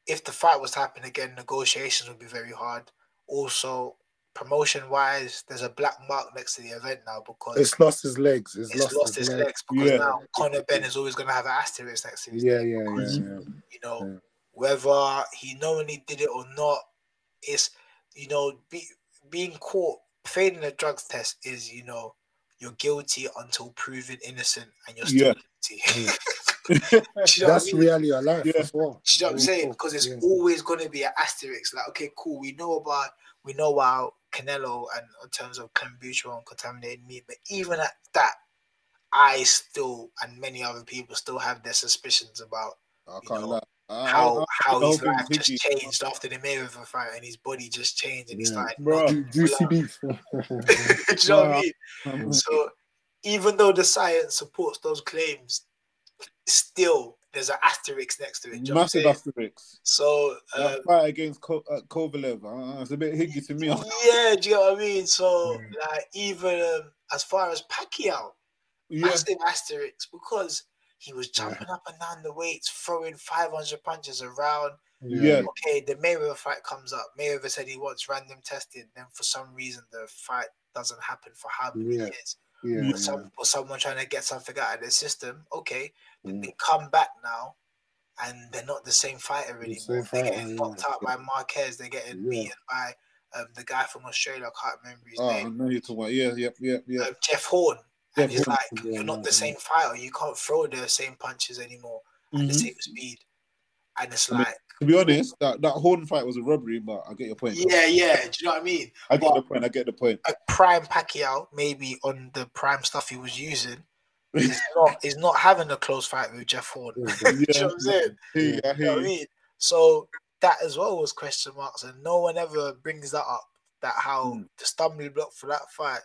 if the fight was to happen again, negotiations would be very hard. Also, promotion-wise, there's a black mark next to the event now because... It's lost his legs. It's lost his legs because now Conor Benn is always going to have an asterisk next to his leg. You know, whether he knowingly did it or not, it's, you know, being caught, failing a drugs test is, you know, you're guilty until proven innocent and you're still guilty. That's really our life as well. Do you know what I'm saying? Because it's always going to be an asterisk. Like, okay, cool, we know about Canelo and in terms of kombucha and contaminated meat, but even at that, I still and many other people still have their suspicions about how his life just changed after the Mayweather fight and his body just changed and he started juicy beef. Do you know what I mean? So even though the science supports those claims, still there's an asterisk next to it. Massive asterisk. So fight against Kovalev, it's a bit higgy to me. Yeah, do you know what I mean? So like even as far as Pacquiao, massive asterisk because he was jumping up and down the weights, throwing 500 punches around. Yeah. Okay, the Mayweather fight comes up. Mayweather said he wants random testing. Then for some reason, the fight doesn't happen for how many years? Yeah. Or someone trying to get something out of their system. Okay, then they come back now, and they're not the same fighter anymore. They're getting fucked up by Marquez. They're getting beaten by the guy from Australia. I can't remember his name. I know you're talking about. Yeah. Jeff Horn. And it's like, you're not the same fighter. You can't throw the same punches anymore at the same speed. And it's like... To be honest, that Horn fight was a robbery, but I get your point. Yeah. Do you know what I mean? I get the point. A prime Pacquiao, maybe on the prime stuff he was using, is not having a close fight with Jeff Horn. You know what I'm saying? Yeah, you know what I mean? So that as well was question marks, and no one ever brings that up, that how the stumbling block for that fight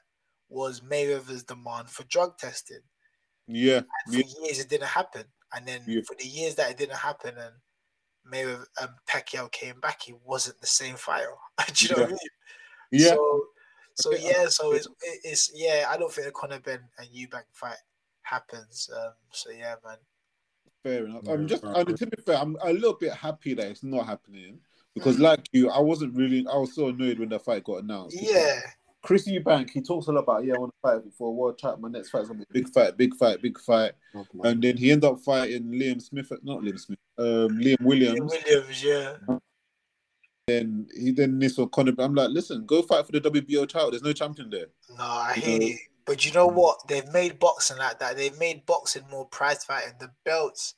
was Mayweather's demand for drug testing. Yeah. And for years it didn't happen. And then for the years that it didn't happen and Mayweather and Pacquiao came back, he wasn't the same fighter. Do you know what I mean? Yeah. So I don't think the Conor Benn and Eubank fight happens. Man. Fair enough. To be fair, I'm a little bit happy that it's not happening because like you, I was so annoyed when that fight got announced. Yeah. Chris Eubank, he talks a lot about, I want to fight before World Cup. My next fight's going to be big fight. Okay. And then he ended up fighting Liam Williams. Liam Williams, And then this was Conor. I'm like, listen, go fight for the WBO title. There's no champion there. No, I hate it. But you know what? They've made boxing like that. They've made boxing more prize fighting. The belts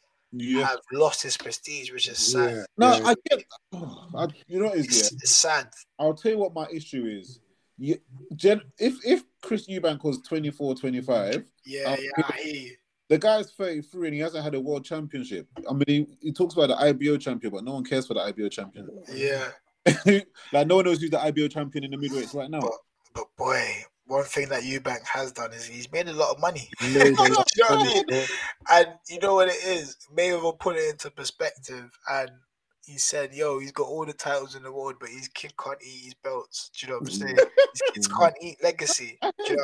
have lost its prestige, which is sad. Yeah. No, I get that. You know what it is? It's sad. I'll tell you what my issue is. Yeah, if Chris Eubank was 24, 25... The guy's 33 and he hasn't had a world championship. I mean, he talks about the IBO champion, but no one cares for the IBO champion. Yeah. Like, no one knows who's the IBO champion in the middleweights right now. But boy, one thing that Eubank has done is he's made a lot of money. And you know what it is? Mayweather put it into perspective and... He said, yo, he's got all the titles in the world, but his kid can't eat his belts. Do you know what I'm saying? His kids can't eat legacy. I hear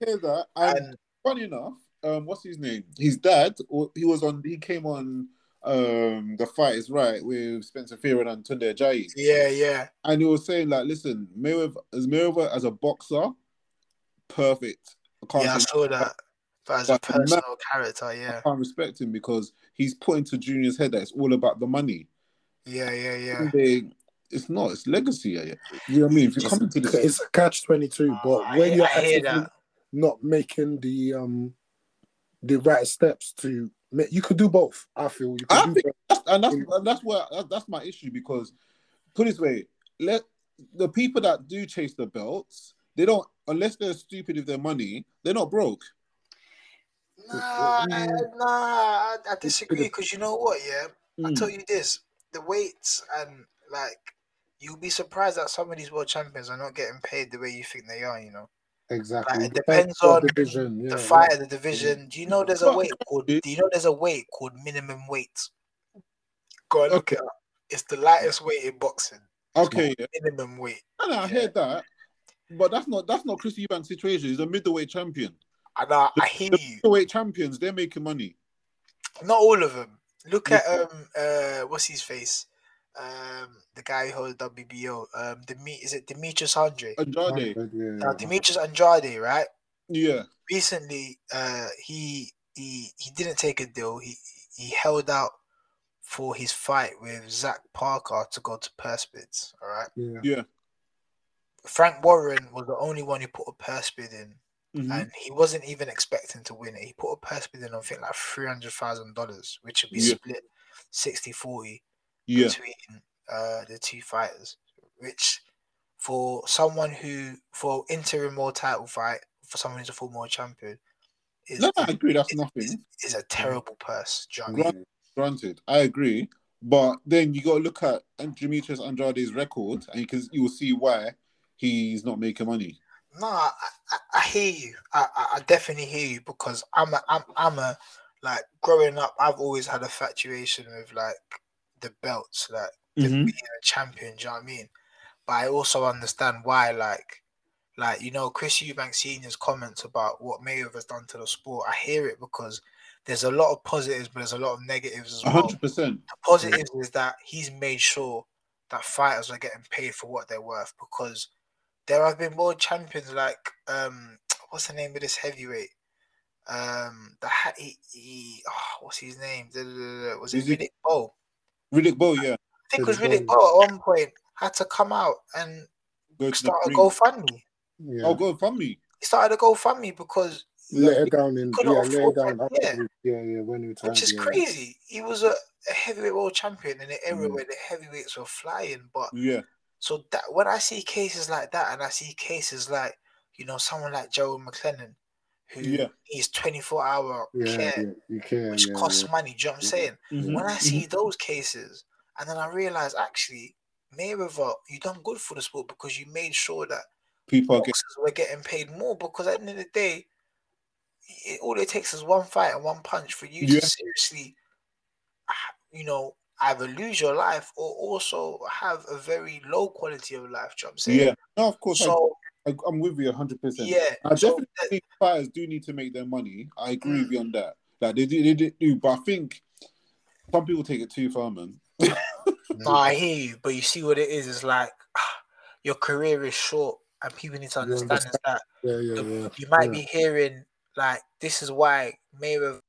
that. And funny enough, what's his name? His dad, he came on The Fight Is Right with Spencer Fearon and Tunde Ajayi. Yeah. And he was saying, like, listen, Mayweather as a boxer, perfect. I saw that. But as a personal character, I can't respect him because he's put into Junior's head that it's all about the money. Yeah. It's not. It's legacy. Yeah. You know what I mean? If you come into this, it's a catch-22. But when you're actually not making the right steps to make, you could do both. I feel you. That's my issue because, put it this way, let the people that do chase the belts, they don't, unless they're stupid with their money, they're not broke. Nah, I disagree because you know what? Yeah, I tell you this. The weights and like you'll be surprised that some of these world champions are not getting paid the way you think they are, you know. Exactly. Like, it depends on the fight of the division. Do you know there's a weight called minimum weight? Go and look it up. It's the lightest weight in boxing. Minimum weight. And I heard that. But that's not Chris Eubank's situation. He's a middleweight champion. And I hear you. Middleweight champions, they're making money. Not all of them. Look at what's his face? the guy who holds WBO. Is it Demetrius Andrade? Demetrius Andrade, right? Yeah. Recently, he didn't take a deal. He held out for his fight with Zach Parker to go to purse bids. All right. Yeah. Frank Warren was the only one who put a purse bid in, and he wasn't even expecting to win it. He put a purse bid in, I think, like $300,000, which would be split 60-40 between the two fighters. Which, for someone who, for interim world title fight, for someone who's a former champion, is a terrible purse. Do you know what I mean? Granted, I agree, but then you got to look at Demetrius Andrade's record, and you will see why he's not making money. No, I hear you. I definitely hear you, because I'm a like, growing up, I've always had a infatuation with like the belts, like being a champion. Do you know what I mean? But I also understand why, like you know, Chris Eubank Sr.'s comments about what Mayweather's done to the sport. I hear it, because there's a lot of positives, but there's a lot of negatives as well. 100%. The positives is that he's made sure that fighters are getting paid for what they're worth, because there have been world champions like, what's the name of this heavyweight? What's his name? Was it Riddick Bowe? Riddick Bowe, yeah. I think it was Riddick Bowe at one point had to come out and start a GoFundMe. Yeah. Oh, GoFundMe. He started a GoFundMe because Let her down, which is crazy. He was a heavyweight world champion in an era where the heavyweights were flying, but so that when I see cases like that, and I see cases like, you know, someone like Gerald McLennan, who needs 24-hour care, which costs money. Do you know what I'm saying? When I see those cases, and then I realize, actually, Mayweather, you done good for the sport, because you made sure that boxers were getting paid more, because at the end of the day, all it takes is one fight and one punch for you to seriously, you know, either lose your life or also have a very low quality of life. Do you know what I'm saying? Yeah, no, of course. So, I'm with you 100%. Yeah. I definitely think fighters do need to make their money. I agree with you on that. Like, they do, but I think some people take it too far, man. No, I hear you, but you see what it is. It's like, your career is short, and people need to understand is that you might be hearing, like, this is why Mayweather,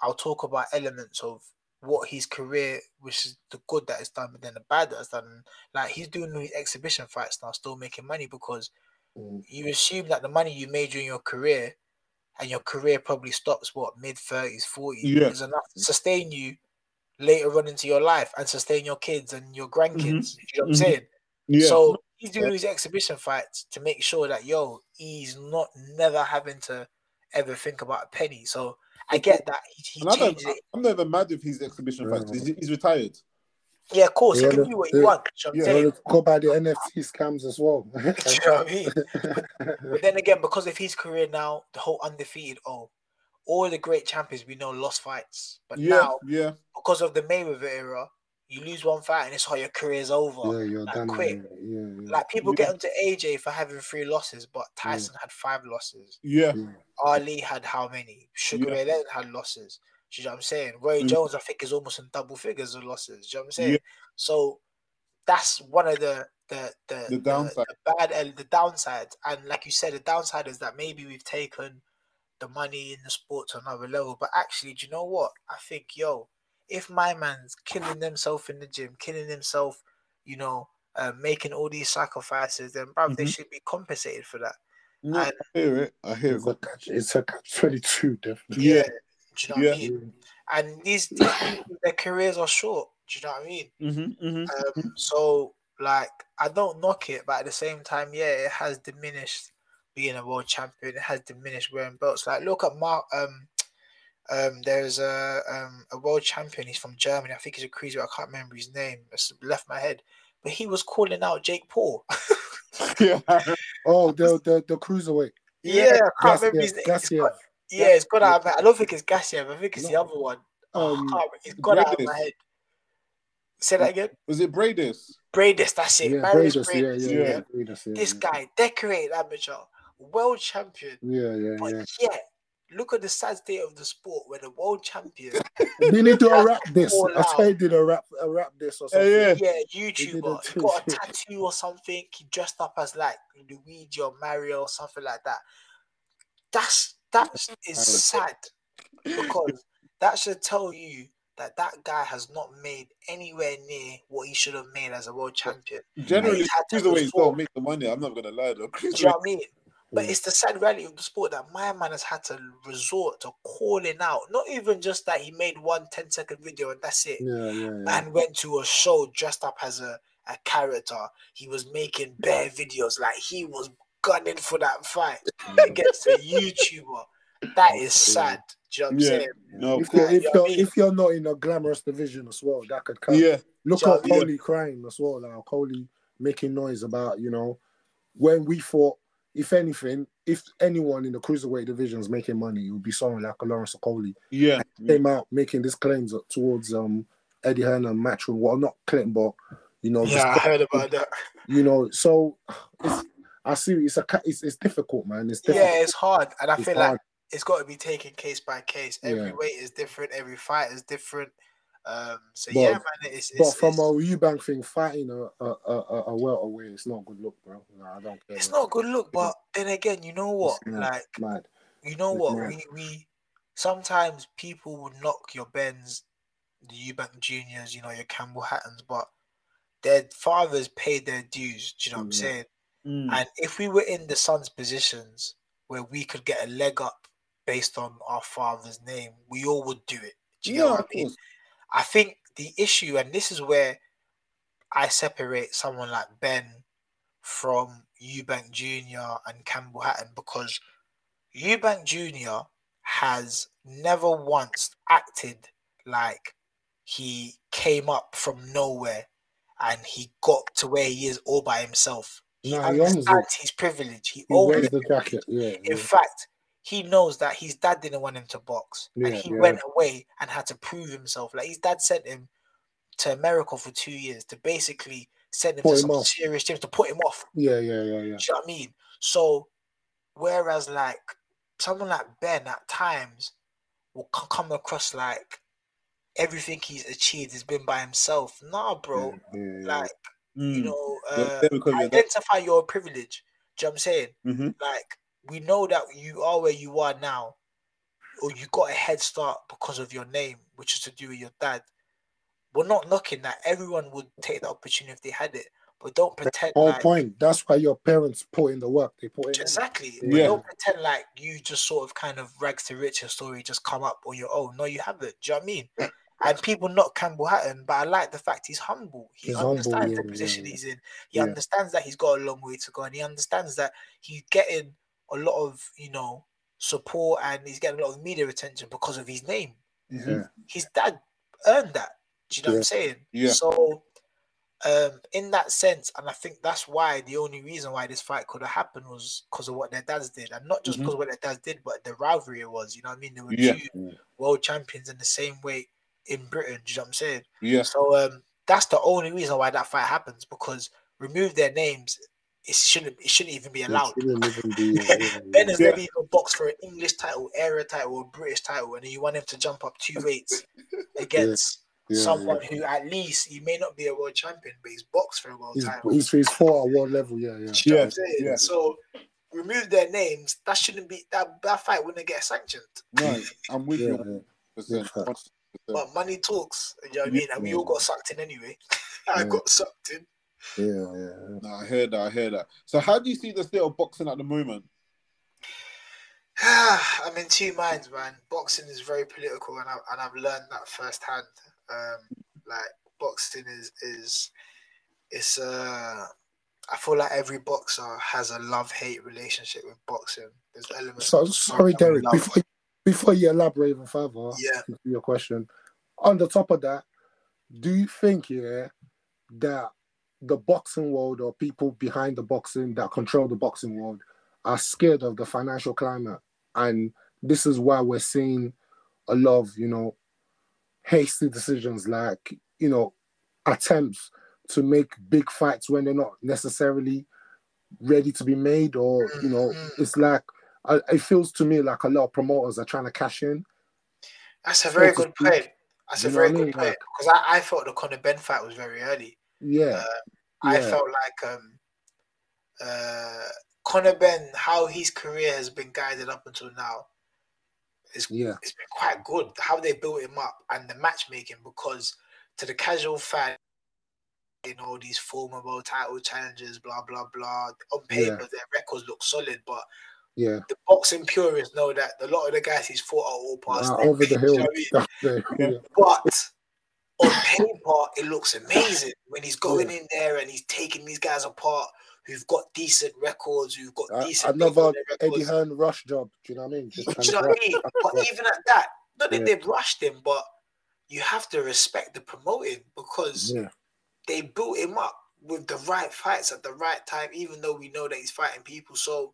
I'll talk about elements of what his career, which is the good that it's done, but then the bad that it's done. Like, he's doing these exhibition fights now, still making money, because you assume that the money you made during your career, and your career probably stops, what, mid-30s, 40s, is enough to sustain you later on into your life and sustain your kids and your grandkids. You know what I'm saying? Yeah. So he's doing these exhibition fights to make sure that, yo, he's not never having to ever think about a penny. So I get that. I'm never mad if he's exhibition fights. He's retired. Yeah, of course. He can do what he wants. Go by the NFT scams as well. Do you know what I mean? But then again, because of his career now, the whole undefeated, all the great champions we know lost fights. But now, because of the Mayweather era, you lose one fight and it's how your career's over. Yeah, you're like done quick. Like, people get onto AJ for having 3 losses, but Tyson had 5 losses. Ali had how many? Sugar Ray Leonard had losses. Do you know what I'm saying? Roy Jones, I think, is almost in double figures of losses. Do you know what I'm saying? So that's one of the downside. The downside. And like you said, the downside is that maybe we've taken the money in the sport to another level. But actually, do you know what? I think, if my man's killing himself in the gym, killing himself, you know, making all these sacrifices, then, bruv, they should be compensated for that. No, and I hear it. It's a catch-22, definitely. Yeah. Do you know what I mean? And these people, their careers are short. Do you know what I mean? So, like, I don't knock it, but at the same time, it has diminished being a world champion. It has diminished wearing belts. Like, look at Mark... there's a world champion. He's from Germany. I think he's a cruiserweight. I can't remember his name. It's left my head. But he was calling out Jake Paul. Oh, the cruiserweight. Yeah, I can't remember his name. It's got out of my head. I don't think it's Gassiev. I think it's the other one. It's got out of my head. Say that again. Was it Bradis? Bradis, that's it. Yeah, Bradis. This guy, decorated amateur, world champion. But Look at the sad state of the sport where the world champion. We need to unwrap this. I tried to unwrap this or something. Yeah, YouTuber. He got a tattoo or something. He dressed up as like Luigi or Mario or something like that. That is sad, because that should tell you that that guy has not made anywhere near what he should have made as a world champion. Generally, cruiserweights don't make the money. I'm not going to lie though. Do you know what I mean? But it's the sad reality of the sport that my man has had to resort to calling out. Not even just that he made one 10-second video and that's it. Man went to a show dressed up as a character. He was making bare videos. Like, he was gunning for that fight against a YouTuber. That is sad. Do you know what I'm saying? No, if you're not in a glamorous division as well, that could come. Yeah. Look at Okolie crying as well. Like, Okolie making noise about, you know, when we fought. If anything, if anyone in the cruiserweight division is making money, it would be someone like Lawrence Okolie. Yeah. And came out making these claims towards Eddie Hearn and Matchroom. Well, not claim, but, you know. Yeah, I heard about that. You know, so it's difficult, man. It's difficult. Yeah, it's hard. And I feel like it's got to be taken case by case. Every weight is different. Every fight is different. But from a Eubank thing, fighting a welterweight, it's not a good look, bro. No, I don't care. It's not a good look, but then again, you know what? We sometimes people will knock your Benns, the Eubank Juniors, you know, your Campbell Hattons, but their fathers paid their dues. Do you know what I'm saying? Mm. And if we were in the sons' positions where we could get a leg up based on our father's name, we all would do it. Do you know what I mean? I think the issue, and this is where I separate someone like Ben from Eubank Jr. and Campbell Hatton, because Eubank Jr. has never once acted like he came up from nowhere and he got to where he is all by himself. He understands his privilege. He owns the jacket. In fact, he knows that his dad didn't want him to box. And he went away and had to prove himself. Like, his dad sent him to America for 2 years to basically send him to some serious gyms to put him off. Do you know what I mean? So, whereas, like, someone like Ben at times will come across like everything he's achieved has been by himself. Nah, bro. You know, identify your privilege. Do you know what I'm saying? Mm-hmm. Like, we know that you are where you are now, or you got a head start because of your name, which is to do with your dad. We're not knocking that. Everyone would take the opportunity if they had it, but don't pretend. Whole point. That's why your parents put in the work. They put in But don't pretend like you just sort of kind of rags to riches story just come up on your own. No, you haven't. Do you know what I mean? And people knock Campbell Hatton, but I like the fact he's humble. He understands the position he's in. He understands that he's got a long way to go, and he understands that he's getting a lot of, you know, support, and he's getting a lot of media attention because of his name. Yeah. His dad earned that. Do you know what I'm saying? Yeah. So, in that sense, and I think that's why the only reason why this fight could have happened was because of what their dads did, and not just because of what their dads did, but the rivalry it was. You know what I mean? They were two world champions in the same weight in Britain. Do you know what I'm saying? Yeah. So that's the only reason why that fight happens, because remove their names, It shouldn't even be allowed. Ben has never even boxed for an English title, era title, or British title, and you want him to jump up two weights against someone who, at least, he may not be a world champion, but he's boxed for a world title. He's fought at world level, So remove their names. That shouldn't be that fight wouldn't get sanctioned. Right, I'm with you. Yeah. But money talks. You know what I mean? And we all got sucked in anyway. I got sucked in. No, I hear that. So how do you see the state of boxing at the moment? I'm in two minds, man. Boxing is very political, and I've learned that firsthand. Boxing is I feel like every boxer has a love-hate relationship with boxing. There's elements. So, sorry, Derek, before you elaborate even further, your question. On the top of that, do you think that the boxing world, or people behind the boxing that control the boxing world, are scared of the financial climate, and this is why we're seeing a lot of, you know, hasty decisions, like, you know, attempts to make big fights when they're not necessarily ready to be made, or, you know, it's like it feels to me like a lot of promoters are trying to cash in. That's a very good point. That's a very good point, because I felt the Conor Benn fight was very early. Yeah. I felt like Conor Benn, how his career has been guided up until now, it's been quite good. How they built him up and the matchmaking, because to the casual fan, you know, these former world title challenges, blah, blah, blah. On paper, their records look solid, but the boxing purists know that a lot of the guys he's fought are all past them. Over the hill. But on paper, it looks amazing when he's going in there and he's taking these guys apart who've got decent records, who've got decent... Another Eddie Hearn rush job, do you know what I mean? But even at that, not that they've rushed him, but you have to respect the promoting, because they built him up with the right fights at the right time, even though we know that he's fighting people. So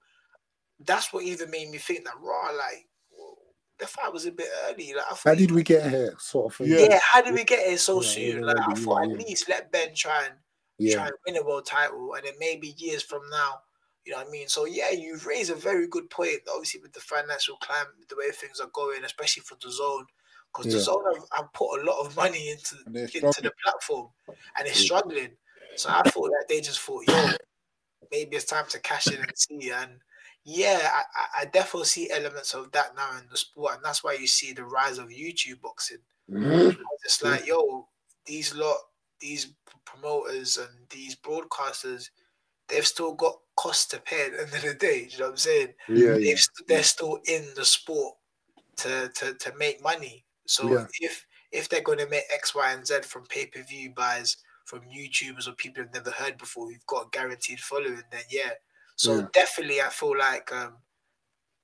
that's what even made me think that, raw, like, the fight was a bit early. Like, how did we get here, sort of thing? Yeah, how did we get here so soon? Like, I thought at least let Ben try and win a world title, and then maybe years from now, you know what I mean? So, yeah, you've raised a very good point, obviously, with the financial climate, the way things are going, especially for DAZN, because DAZN have put a lot of money into the platform, and they're struggling. So I thought that they just thought, yo, maybe it's time to cash in and see, and yeah, I definitely see elements of that now in the sport, and that's why you see the rise of YouTube boxing. Mm-hmm. It's like, yo, these promoters and these broadcasters, they've still got costs to pay at the end of the day. Do you know what I'm saying? Yeah, they're still in the sport to make money. So if they're going to make X, Y, and Z from pay-per-view buys from YouTubers or people who've never heard before, who've got a guaranteed following, then So definitely, I feel like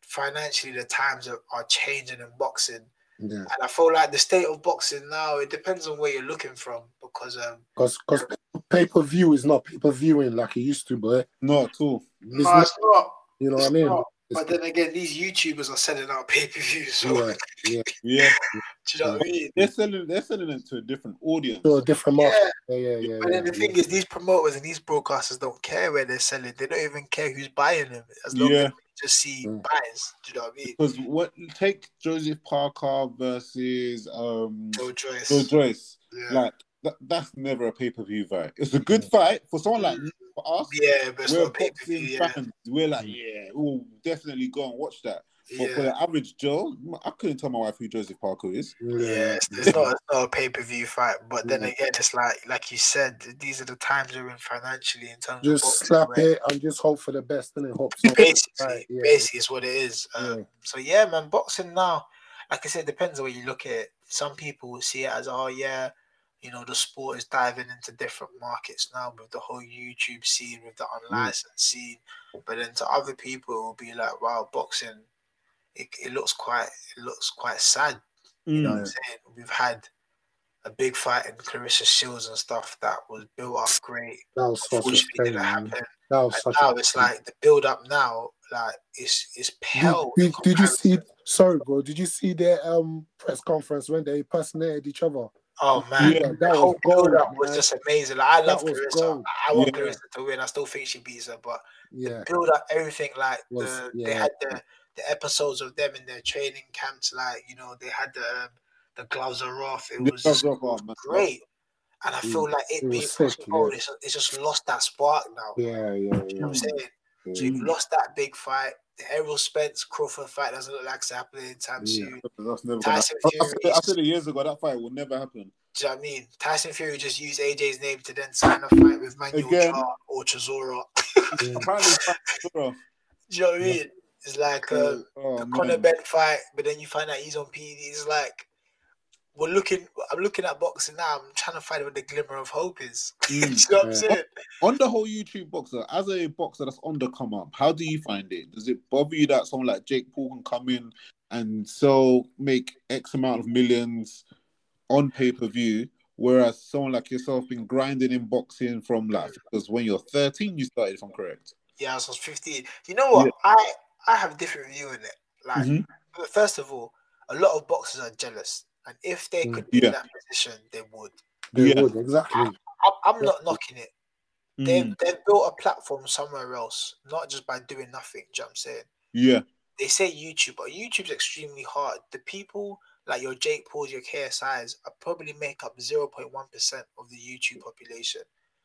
financially the times are changing in boxing, and I feel like the state of boxing now, it depends on where you're looking from, because pay per view is not pay per viewing like it used to, but not at all. It's not. You know what I mean? But then again, these YouTubers are selling out pay per views. So. Yeah. Do you know what I mean? They're selling it to a different audience, to a different market. Yeah. But then the thing is, these promoters and these broadcasters don't care where they're selling. They don't even care who's buying them, as long as they just see buyers. Do you know what I mean? Because take Joseph Parker versus Joe Joyce. Yeah. Like that's never a pay per view fight. It's a good fight for someone like me. For us, but we're boxing fans. We're like, we'll definitely go and watch that. But for the average Joe, I couldn't tell my wife who Joseph Parker is. Yeah, it's not a pay-per-view fight. But then again, it's like you said, these are the times we're in financially in terms of boxing, slap it and just hope for the best, and it hopes. Basically, is what it is. So yeah, man, boxing now, like I said, depends on where you look at it. Some people will see it as, oh yeah, you know, the sport is diving into different markets now with the whole YouTube scene, with the unlicensed scene. But then to other people, it will be like, wow, boxing, it looks quite sad. You know what I'm saying? We've had a big fight in Clarissa Shields and stuff that was built up great. That was unfortunately didn't happen. Now it's like the build up now, like it's pale. Did you see? Sorry, bro. Did you see their press conference when they impersonated each other? Oh man, that whole build-up was just amazing. Like, I love Clarissa. Gold. I want Clarissa to win. I still think she beats her, but the build-up, everything, like they had the episodes of them in their training camps. Like, you know, they had the gloves are off. It was great, and I feel like it being postponed, it's just lost that spark now. You know what I'm saying? So you've lost that big fight. The Errol Spence Crawford fight doesn't look like it's happening anytime soon. Tyson Fury. I said it years ago, that fight will never happen. Do you know what I mean? Tyson Fury just used AJ's name to then sign a fight with Manny or Chisora. Do you know what I mean? It's like the Conor Benn fight, but then you find out he's on PEDs. It's like, I'm looking at boxing now. I'm trying to find what the glimmer of hope is. You know what I'm saying? On the whole YouTube boxer, as a boxer that's on the come up, how do you find it? Does it bother you that someone like Jake Paul can come in and make X amount of millions on pay-per-view, whereas someone like yourself been grinding in boxing from life? Because when you're 13, you started, if I'm correct. Yeah, so I was 15. You know what? Yeah. I have different view in it. Like, first of all, a lot of boxers are jealous. And if they could be in that position, they would. They would, exactly. I'm not knocking it. They've built a platform somewhere else, not just by doing nothing, do you know what I'm saying? Yeah. They say YouTube, but YouTube's extremely hard. The people like your Jake Pauls, your KSIs, probably make up 0.1% of the YouTube population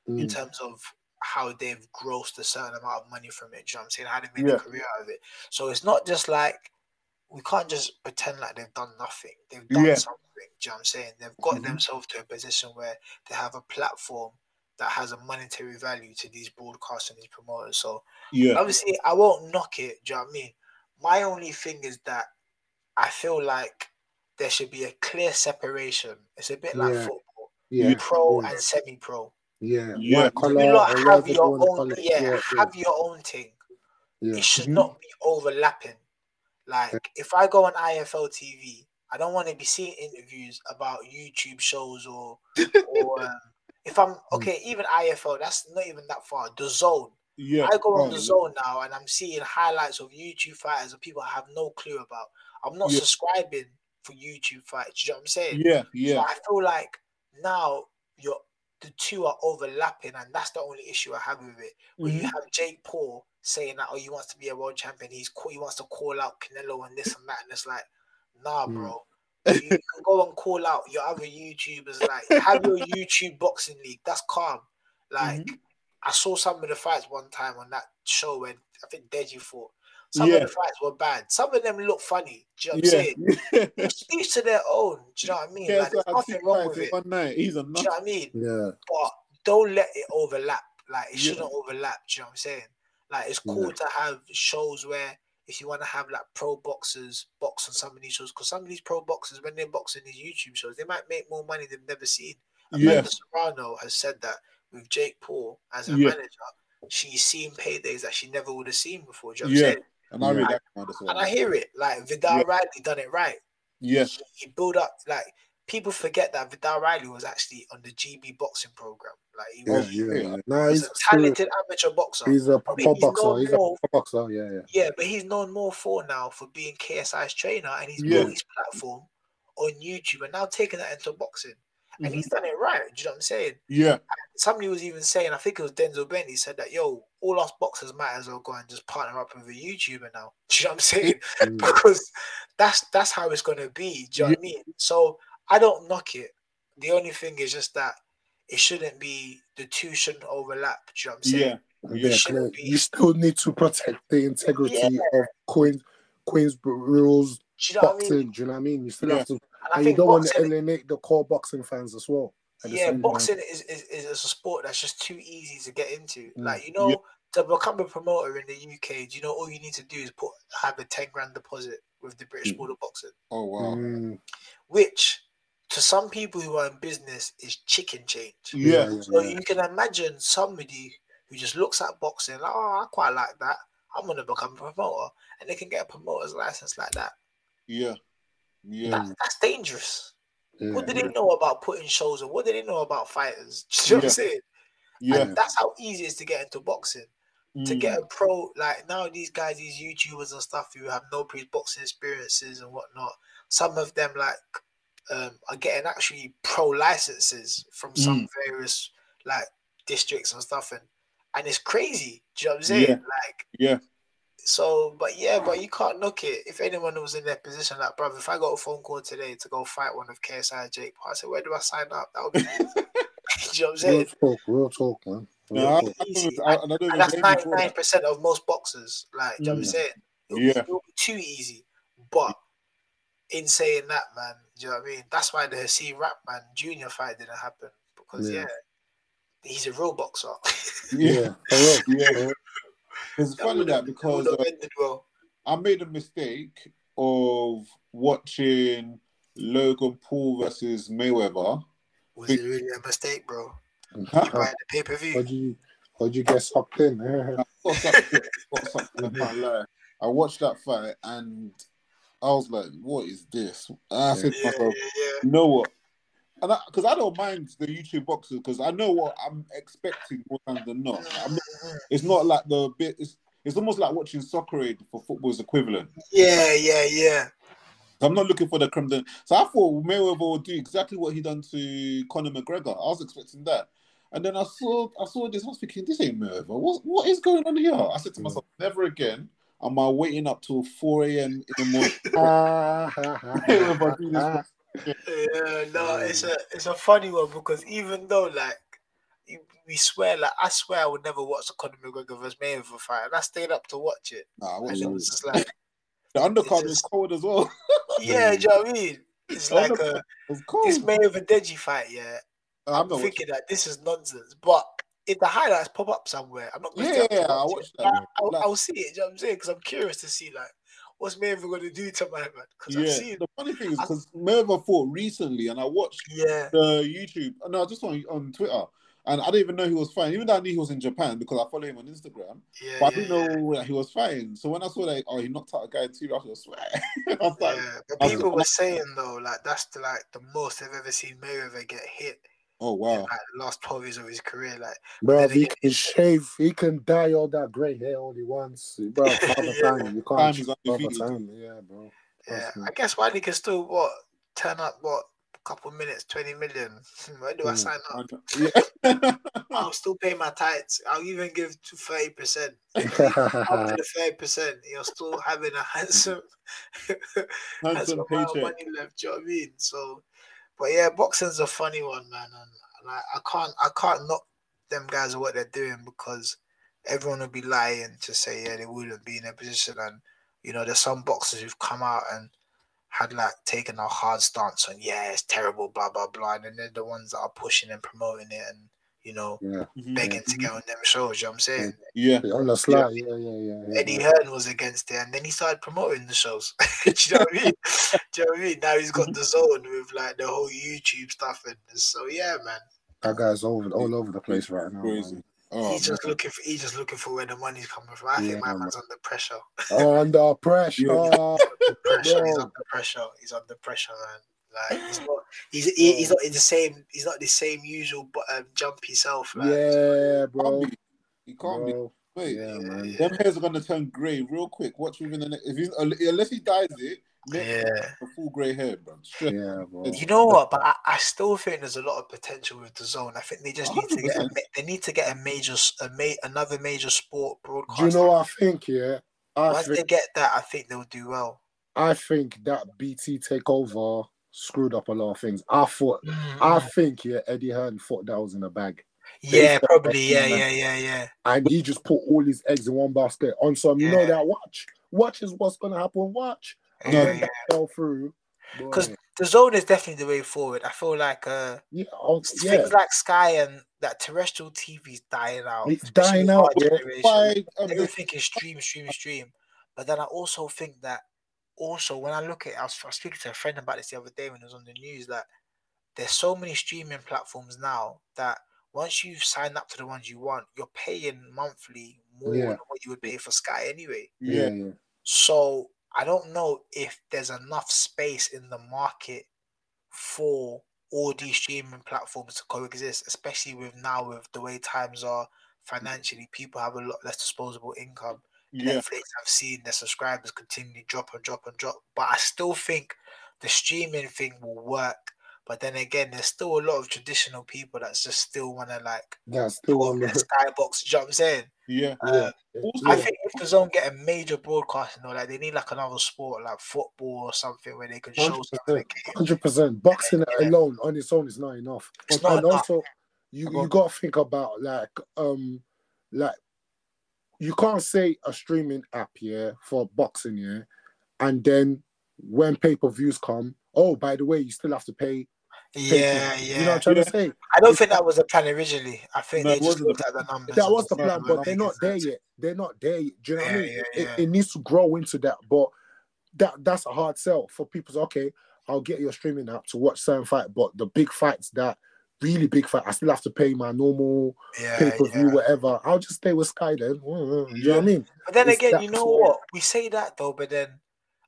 in terms of how they've grossed a certain amount of money from it. Do you know what I'm saying? How they made a career out of it. So it's not just like, we can't just pretend like they've done nothing. They've done something. Do you know what I'm saying? They've got themselves to a position where they have a platform that has a monetary value to these broadcasters and these promoters. So obviously, I won't knock it. Do you know what I mean? My only thing is that I feel like there should be a clear separation. It's a bit like football, pro and semi-pro. Have your own thing. It should not be overlapping. Like, if I go on IFL TV, I don't want to be seeing interviews about YouTube shows or if I'm okay, even IFL, that's not even that far. The Zone. I go on The Zone now and I'm seeing highlights of YouTube fighters of people I have no clue about. I'm not subscribing for YouTube fights. You know what I'm saying? So I feel like now the two are overlapping, and that's the only issue I have with it. When you have Jake Paul saying that, oh, he wants to be a world champion, he wants to call out Canelo and this and that, and it's like, nah, bro. You can go and call out your other YouTubers. Like, have your YouTube boxing league. That's calm. Like, I saw some of the fights one time on that show when I think Deji fought. Some of the fights were bad. Some of them look funny. Do you know what I'm saying? Each to their own. Do you know what I mean? Yeah, like, so there's nothing wrong with it. One night. He's a nut. Do you know what I mean? Yeah. But don't let it overlap. Like, it shouldn't overlap. Do you know what I'm saying? Like, it's cool to have shows where, if you want to have like pro boxers box on some of these shows, because some of these pro boxers, when they're boxing these YouTube shows, they might make more money than they've never seen. Amanda Serrano has said that with Jake Paul as a manager, she's seen paydays that she never would have seen before. Do you know what I'm saying? And I read that part as well. And I hear it. Like, Vidal Riley done it right. Yes. He built up, like, people forget that Vidal Riley was actually on the GB boxing program. Like, he was he's a talented amateur boxer. He's a pop boxer. He's a boxer. Yeah, but he's known more for now for being KSI's trainer, and he's built his platform on YouTube and now taking that into boxing. And he's done it right. Do you know what I'm saying? Yeah. And somebody was even saying, I think it was Denzel Bentley, said that, yo, all us boxers might as well go and just partner up with a YouTuber now. Do you know what I'm saying? Because that's how it's gonna be. Do you know what I mean? So I don't knock it. The only thing is just that it shouldn't be, the two shouldn't overlap. Do you know what I'm saying? You still need to protect the integrity of Queensborough rules boxing. Do you know what I mean? You still have to, and you don't want to alienate the core boxing fans as well. Yeah, boxing is a sport that's just too easy to get into. Like, you know, to become a promoter in the UK, do you know all you need to do is have a 10 grand deposit with the British Board of Boxing? Oh, wow. Which, to some people who are in business, is chicken change. So you can imagine somebody who just looks at boxing, like, oh, I quite like that, I'm going to become a promoter. And they can get a promoter's license like that. That's dangerous. What do they know about putting shows, and what do they know about fighters? Do you know what I'm saying? And that's how easy it is to get into boxing. To get a pro, like, now these guys, these YouTubers and stuff who have no pre-boxing experiences and whatnot, some of them, like, are getting actually pro licenses from some various like districts and stuff, and it's crazy. Do you know what I'm saying? Like, so, but you can't knock it. If anyone was in their position, like, brother, if I got a phone call today to go fight one of KSI Jake Paul, I said, where do I sign up? That would be easy. Do you know what I'm saying? Real talk, man. No, and that's 99% of most boxers. Like, do you know what I'm saying? It'll be too easy, but. In saying that, man, do you know what I mean? That's why the Haseem Rapman Jr. fight didn't happen, because he's a real boxer. It's funny that, because I made a mistake of watching Logan Paul versus Mayweather. Was it really a mistake, bro? The pay-per-view. How'd you get sucked in? I watched that fight and I was like, what is this? And I said to myself, you know what? Because I don't mind the YouTube boxers, because I know what I'm expecting more times than not. It's not like the bit, it's almost like watching Soccer Aid for football's equivalent. I'm not looking for the creme de la creme. So I thought Mayweather would do exactly what he done to Conor McGregor. I was expecting that. And then I saw this, I was thinking, this ain't Mayweather. What is going on here? I said to myself, never again Am I waiting up till 4 a.m. in the morning? Yeah, no, it's a funny one because even though we swear, I swear I would never watch the Conor McGregor versus Mayweather fight, and I stayed up to watch it. Nah, it was just like the undercard was cold as well. Yeah, do you know what I mean? It's like this Mayweather Deji fight. Yeah, I'm thinking that this is nonsense, but if the highlights pop up somewhere, I'm not going to watch it. I'll see it, you know what I'm saying? Because I'm curious to see, what's Mayweather going to do to my man? Because I've seen... The funny thing is, because Mayweather fought recently, and I watched the YouTube... No, just on Twitter, and I didn't even know he was fighting. Even though I knew he was in Japan, because I follow him on Instagram, but I didn't know that he was fighting. So when I saw that, he knocked out a guy in 2 rounds, I swear. But people were saying, though, that's the most they've ever seen Mayweather get hit. Oh wow! In, the last 12 years of his career, bro, he can shave. He can dye all that grey hair only once. Bro, time. You can't shave time. Yeah, bro. Yeah, I guess Wiley can still turn up a couple minutes, 20 million. Where do I sign up? Yeah. I'll still pay my tithes. I'll even give 30%. After the 30%, you're still having a handsome amount of money left. Do you know what I mean? So. But yeah, boxing's a funny one, man, and I can't knock them guys at what they're doing because everyone would be lying to say they wouldn't be in a position, and there's some boxers who've come out and had taken a hard stance on it's terrible, blah blah blah, and then they're the ones that are pushing and promoting it and begging to get on them shows. You know what I'm saying? Yeah, on the slide. Yeah. Eddie Hearn was against it, and then he started promoting the shows. Do you know what I mean? Do you know what I mean? Now he's got the zone with the whole YouTube stuff, and so yeah, man. That guy's all over the place right now. Crazy. Oh, he's just looking for where the money's coming from. I think my man's under pressure. Under pressure. He's under pressure. He's under pressure, man. He's not the same usual jumpy self. Bro. He can't be. Wait, man. Them hairs are gonna turn grey real quick. Watch within the next. Unless he dyes it. A full grey hair, bro. Yeah, bro. You know what? But I still think there's a lot of potential with the zone. I think they just need 100%. They need to get another major sport broadcast. You know what I think? Yeah. Once they get that, I think they'll do well. I think that BT takeover screwed up a lot of things. I think Eddie Hearn thought that was in a bag. Yeah, probably. Yeah. And he just put all his eggs in one basket. On some, watch is what's gonna happen. Watch. That fell through. Because the zone is definitely the way forward. I feel like things like Sky and that terrestrial TV is dying out. It's dying out. Everything is stream. But then I also think that. Also, when I look at it, I was speaking to a friend about this the other day when it was on the news, that there's so many streaming platforms now that once you've signed up to the ones you want, you're paying monthly more than what you would pay for Sky anyway. Yeah. So I don't know if there's enough space in the market for all these streaming platforms to coexist, especially with the way times are financially. People have a lot less disposable income. Netflix have seen their subscribers continually drop, but I still think the streaming thing will work. But then again, there's still a lot of traditional people that just still want to Skybox. You know what I'm saying? I think if the zone get a major broadcasting, they need another sport like football or something where they can show something. 100%. Boxing alone on its own is not enough. Also, you gotta think about you can't say a streaming app, for boxing, and then when pay-per-views come, oh, by the way, you still have to pay. You know what I'm trying to say? I don't think that was the plan originally. I think they just looked at the numbers. That was the plan, but they're not there yet. They're not there. Do you know what I mean? It needs to grow into that, but that's a hard sell for people. Okay, I'll get your streaming app to watch certain fight, but the big fights that really big fight, I still have to pay my normal pay-per-view, whatever. I'll just stay with Sky then. You know what I mean? But then what? We say that though, but then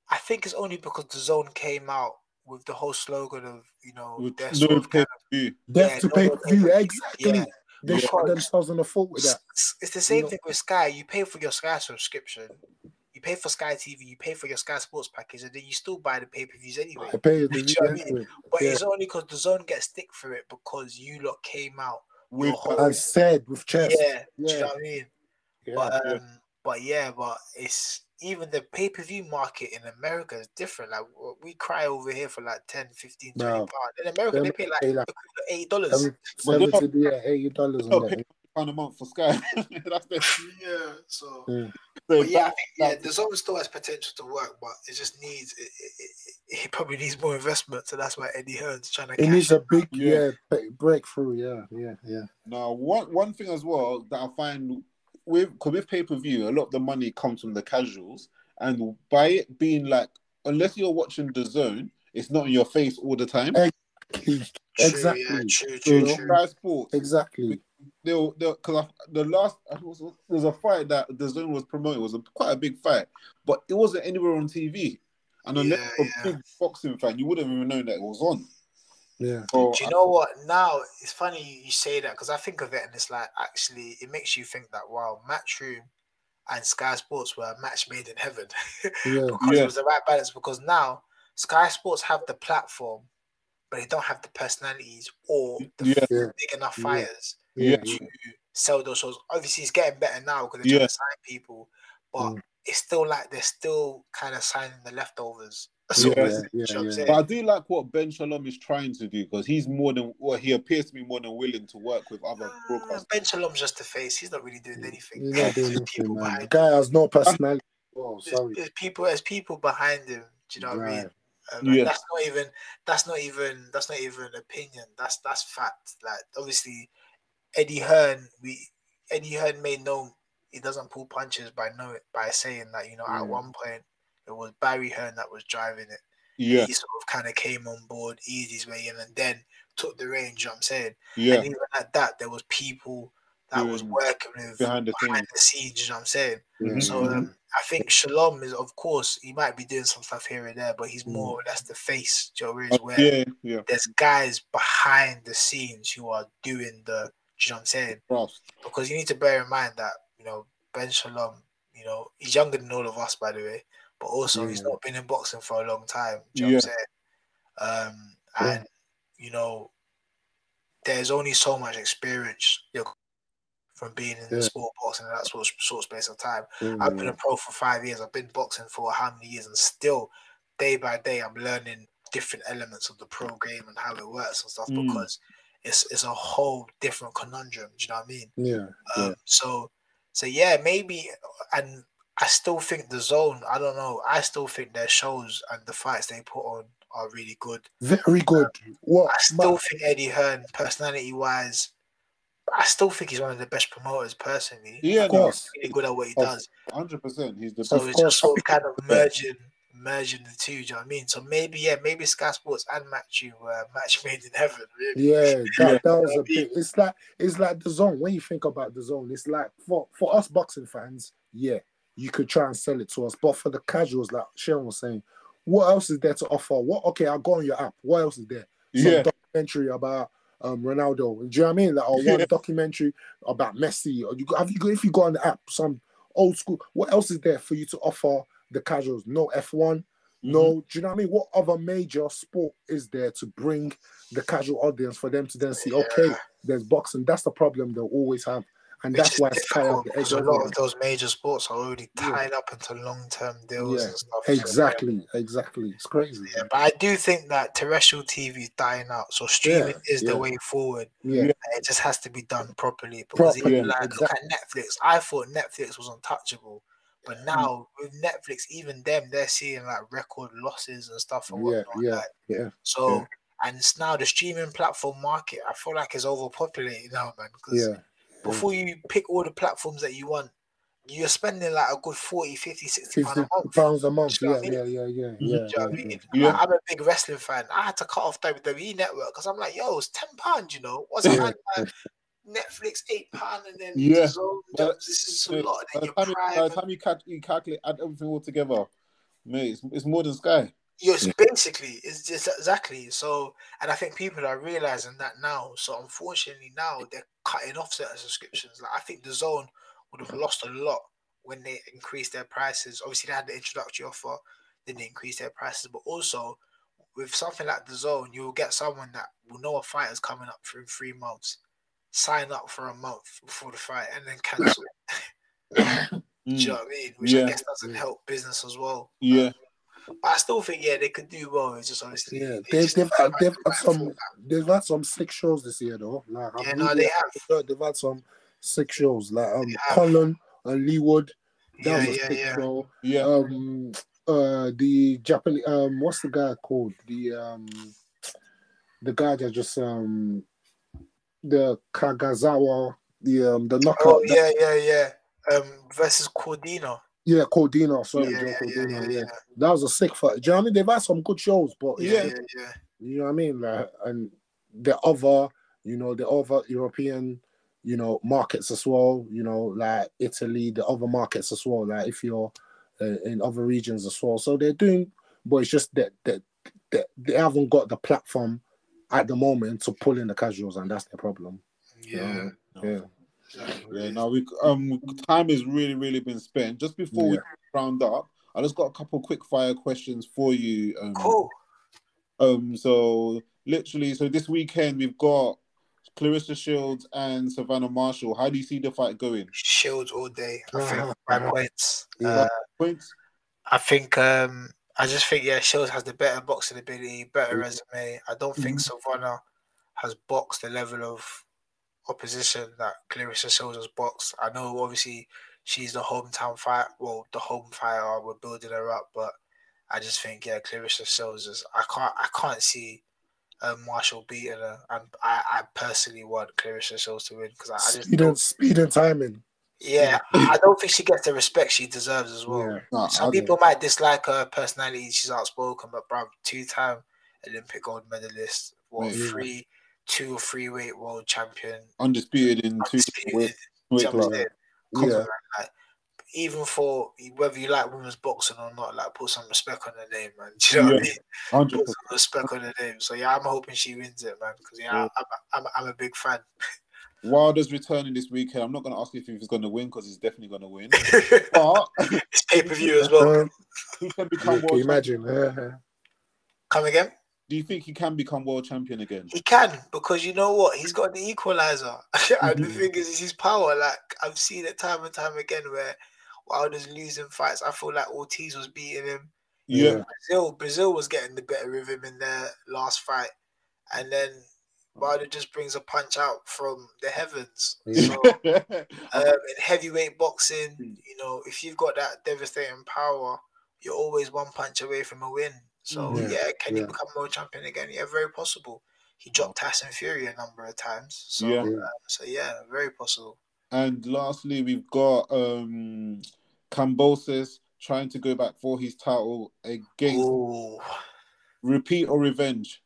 I think it's only because the zone came out with the whole slogan of, death to pay-per-view. Exactly. Yeah. They shot themselves in the foot with that. It's the same thing with Sky. You pay for your Sky subscription. You pay for Sky TV, you pay for your Sky Sports package, and then you still buy the pay-per-views anyway. But it's only because the zone gets stick for it because you lot came out. With chest. Do you know what I mean? But it's even the pay-per-view market in America is different. Like, we cry over here for like 10, 15, 20 pounds. In America, they pay like $8. $8 a month for Sky. That's yeah, so... Yeah. But yeah, I think, yeah, the zone still has potential to work, but it just needs... It probably needs more investment, so that's why Eddie Hearn's trying to... It needs a big breakthrough, yeah. Now, one thing as well that I find... With pay-per-view, a lot of the money comes from the casuals, and by it being like, unless you're watching DAZN, it's not in your face all the time. Exactly. True. Sports, exactly. Because the last, there's a fight that DAZN was promoting, was quite a big fight, but it wasn't anywhere on TV. And unless you're a big boxing fan, you wouldn't even know that it was on. Yeah. So, do you know what? Now it's funny you say that, because I think of it and it's like, actually, it makes you think that wow, Matchroom and Sky Sports were a match made in heaven. It was the right balance, because now Sky Sports have the platform, but they don't have the personalities or the big enough fighters to sell those shows. Obviously, it's getting better now because they're trying to sign people, but it's still like they're still kind of signing the leftovers. But I do like what Ben Shalom is trying to do, because he's more than, well, he appears to be more than willing to work with other broadcasters. Ben Shalom's just a face; he's not really doing anything. The guy has no personality. There's people behind him. Do you know what I mean? That's not even opinion. That's fact. Like, obviously, Eddie Hearn made known he doesn't pull punches by saying that, you know, at one point. It was Barry Hearn that was driving it. Yeah. He sort of kind of came on board, eased his way in, and then took the range, you know what I'm saying? Yeah. And even at that, there was people that was working with behind the scenes, you know what I'm saying? Mm-hmm. So I think Shalom is, of course, he might be doing some stuff here and there, but he's more or less the face, you know, where there's guys behind the scenes who are doing the, you know what I'm saying? Because you need to bear in mind that, you know, Ben Shalom, you know, he's younger than all of us, by the way. But also, he's not been in boxing for a long time. Do you know what I'm saying? And, you know, there's only so much experience from being in the sport of boxing in that short space of time. I've been a pro for 5 years. I've been boxing for how many years? And still, day by day, I'm learning different elements of the pro game and how it works and stuff, because it's a whole different conundrum. Do you know what I mean? Yeah. So, yeah, maybe... and. I still think the zone, I don't know, I still think their shows and the fights they put on are really good. Very good. I still think Eddie Hearn, personality-wise, I still think he's one of the best promoters, personally. Yeah, of course. He's really good at what he does. 100%. He's the best. So it's just sort of kind of merging the two, do you know what I mean? So maybe Sky Sports and Matchroom were match made in heaven, really. That was a bit. It's like the zone. When you think about the zone, it's like, for us boxing fans, you could try and sell it to us, but for the casuals, like Sharon was saying, what else is there to offer? I'll go on your app. What else is there? Some documentary about Ronaldo. Do you know what I mean? Like, one documentary about Messi. Or if you go on the app, some old school. What else is there for you to offer the casuals? No F1. No. Do you know what I mean? What other major sport is there to bring the casual audience for them to then see? Okay, there's boxing. That's the problem they'll always have. And that's why it's kind of a lot of those major sports are already tied up into long-term deals and stuff. Exactly. It's crazy. Yeah, but I do think that terrestrial TV is dying out, so streaming is the way forward. Yeah, and it just has to be done properly. Because even look at Netflix. I thought Netflix was untouchable, but now with Netflix, even them, they're seeing like record losses and stuff and whatnot. And it's now the streaming platform market. I feel like it's overpopulated now, man. Before you pick all the platforms that you want, you're spending like a good 40, 50, 60 pounds a month. Like, I'm a big wrestling fan. I had to cut off WWE Network because I'm like, yo, it's £10, you know? What's it like? Netflix, £8, and then Zone, this is a lot. By the time you calculate, add everything all together, mate, it's more than Sky. It's just exactly so, and I think people are realizing that now. So unfortunately, now they're cutting off certain subscriptions. Like I think the Zone would have lost a lot when they increased their prices. Obviously, they had the introductory offer, then they increased their prices. But also, with something like the Zone, you will get someone that will know a fighter's coming up for 3 months, sign up for a month before the fight, and then cancel. Do you know what I mean? Which I guess doesn't help business as well. Yeah. But I still think, yeah, they could do well. It's just honestly, yeah, they've had some sick shows this year, though. Like, yeah, no, they have. They've had some sick shows, like Colin and Leewood. That was a sick show. Yeah. The Japanese. What's the guy called? The guy that just the Kagasawa. The knockout. Oh, yeah. Versus Cordino. Yeah, Cordino. Sorry, Cordino. Yeah. That was a sick fight. Do you know what I mean? They've had some good shows, but yeah. You know what I mean? Like, and the other European, markets as well. Like Italy, the other markets as well. Like if you're in other regions as well. So they're doing, but it's just that they haven't got the platform at the moment to pull in the casuals, and that's their problem. Yeah. Now time has really been spent. Just before we round up, I just got a couple quick fire questions for you. Cool. So this weekend we've got Clarissa Shields and Savannah Marshall. How do you see the fight going? Shields all day. I think 5 points. I think I just think Shields has the better boxing ability, better resume. I don't think Savannah has boxed the level of opposition that Clarissa Shields has boxed. I know obviously she's the home fighter, we're building her up, but I just think Clarissa Shields is, I can't see Marshall beating her, and I personally want Clarissa Shields to win because speed and timing. Yeah, I don't think she gets the respect she deserves as well. Yeah, some people might dislike her personality, she's outspoken, but bruv, 2-time Olympic gold medalist, 2 or 3 weight world champion, undisputed in 2 weight classes. Like, even for whether you like women's boxing or not, like put some respect on the name, man. Do you know what I mean? 100%. Put some respect on the name. So I'm hoping she wins it, man, because I'm a big fan. Wilder's returning this weekend. I'm not going to ask you if he's going to win because he's definitely going to win. But it's pay per view as well. He can become world champion. Imagine. Come again. Do you think he can become world champion again? He can, because you know what? He's got the equalizer. And the thing is his power. Like, I've seen it time and time again where Wilder's losing fights. I feel like Ortiz was beating him. Yeah. Brazil was getting the better of him in their last fight. And then Wilder just brings a punch out from the heavens. So, in heavyweight boxing, if you've got that devastating power, you're always one punch away from a win. So, can he become world champion again? Yeah, very possible. He dropped Tyson Fury a number of times. So, very possible. And lastly, we've got Kambosos trying to go back for his title against... Ooh. Repeat or revenge?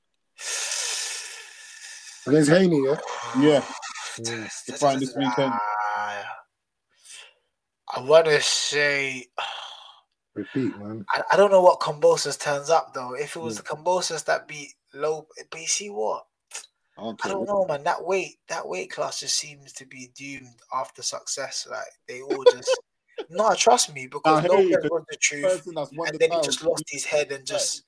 Against Haney, yeah? Yeah. To find this weekend. I want to say... Repeat, man. I don't know what Kambosos turns up though. If it was the Kambosos that beat low, but you see what? I don't know, man. That weight class just seems to be doomed after success. Like they all just trust me, because Lopez was the truth, and then he just lost his head and just.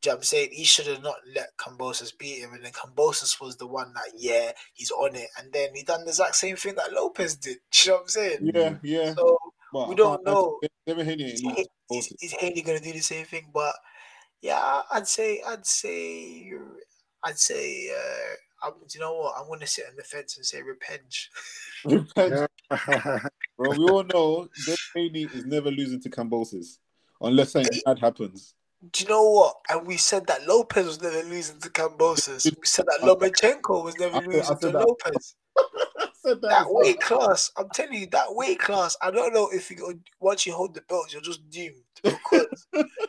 Do you know what I'm saying? He should have not let Kambosos beat him, and then Kambosos was the one that he's on it, and then he done the exact same thing that Lopez did. Do you know what I'm saying? Yeah. So we don't know. Is Haley gonna do the same thing? But I'd say, do you know what? I'm gonna sit on the fence and say revenge. Well, we all know that Haley is never losing to Kambosos unless something bad happens. Do you know what? And we said that Lopez was never losing to Kambosos. We said that Lomachenko was never losing to Lopez. That weight class, I'm telling you, that weight class, I don't know if once you hold the belt, you're just doomed, because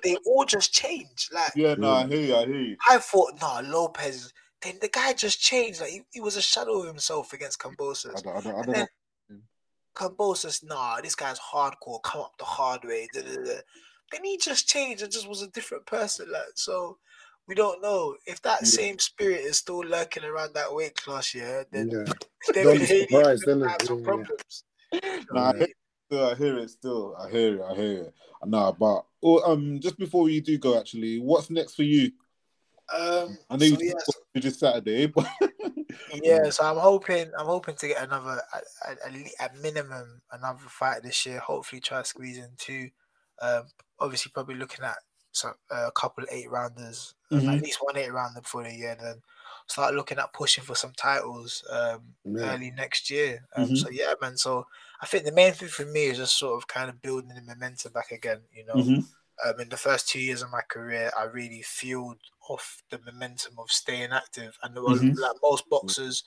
they all just change. Like, I hear you. I thought, Lopez, then the guy just changed. Like, he was a shadow of himself against Kambosos. I don't know. Kambosos, this guy's hardcore, come up the hard way. Da. Then he just changed and just was a different person. Like, so we don't know if that same spirit is still lurking around that weight class. Don't be surprised, then have some problems. I hear it. But just before you do go, actually, what's next for you? I know you just Saturday, but Yeah, so I'm hoping to get another, at minimum, another fight this year. Hopefully try to squeeze in two. Obviously probably looking at a couple 8-rounders, at least 1 8-rounder before the year, and then start looking at pushing for some titles early next year. So yeah, man. So I think the main thing for me is just sort of kind of building the momentum back again, you know. In the first 2 years of my career, I really fueled off the momentum of staying active. And like most boxers,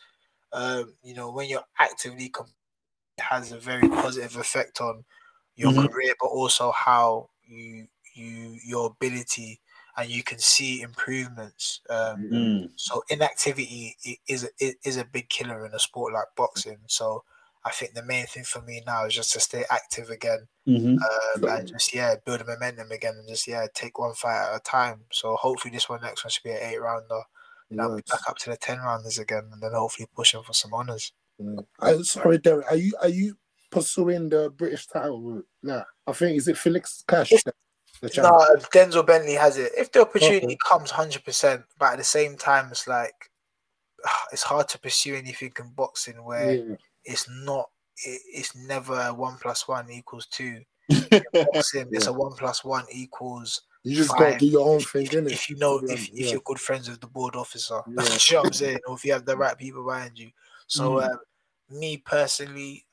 you know, when you're actively it has a very positive effect on your career, but also how your ability, and you can see improvements. So inactivity is a big killer in a sport like boxing. So I think the main thing for me now is just to stay active again, and just build a momentum again, and just take one fight at a time. So hopefully next one should be an 8-rounder. And I'll be back up to the 10-rounders again, and then hopefully pushing for some honors. Sorry, Derek, are you pursuing the British title route? Nah, I think is it Felix Cash? No, Denzel Bentley has it. If the opportunity comes, 100%. But at the same time, it's like it's hard to pursue anything in boxing where. It's not. It's never 1 + 1 = 2. In boxing, it's a 1 + 1 = 5. You just gotta do your own thing, innit? If you know, if you're good friends with the board officer, you know what I'm saying, or if you have the right people behind you. So, me personally,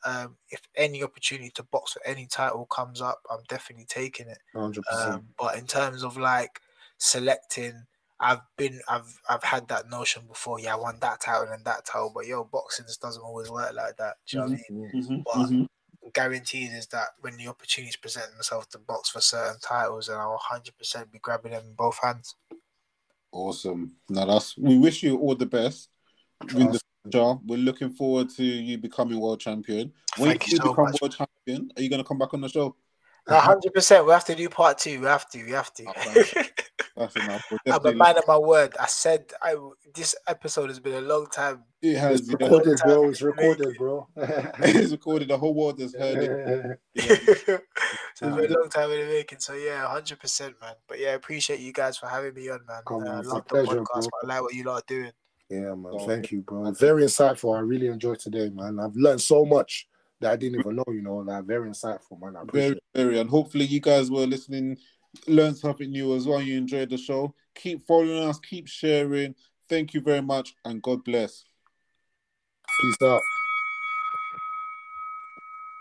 if any opportunity to box for any title comes up, I'm definitely taking it. 100%. But in terms of like selecting. I've had that notion before. Yeah, I won that title and that title, but boxing just doesn't always work like that. Do you know what I mean? But guarantees is that when the opportunities present themselves to box for certain titles, then I'll 100% be grabbing them in both hands. Awesome. Now we wish you all the best. We're looking forward to you becoming world champion. When you become world champion, are you going to come back on the show? 100%. We have to do part 2. We have to. Okay. That's enough. I'm a man of my word. I said this episode has been a long time. It has recorded, bro. It's recorded, bro. It's recorded. The whole world has heard it. So it's been a long time in the making. So yeah, 100%, man. But yeah, I appreciate you guys for having me on, man. I love the pleasure, podcast. I like what you lot are doing. Yeah, man. Oh, thank you, bro. Very insightful. I really enjoyed today, man. I've learned so much that I didn't even know, you know. Like, very insightful, man. I appreciate it. Very, and hopefully you guys were listening, learned something new as well. You enjoyed the show. Keep following us, keep sharing. Thank you very much, and God bless. Peace out.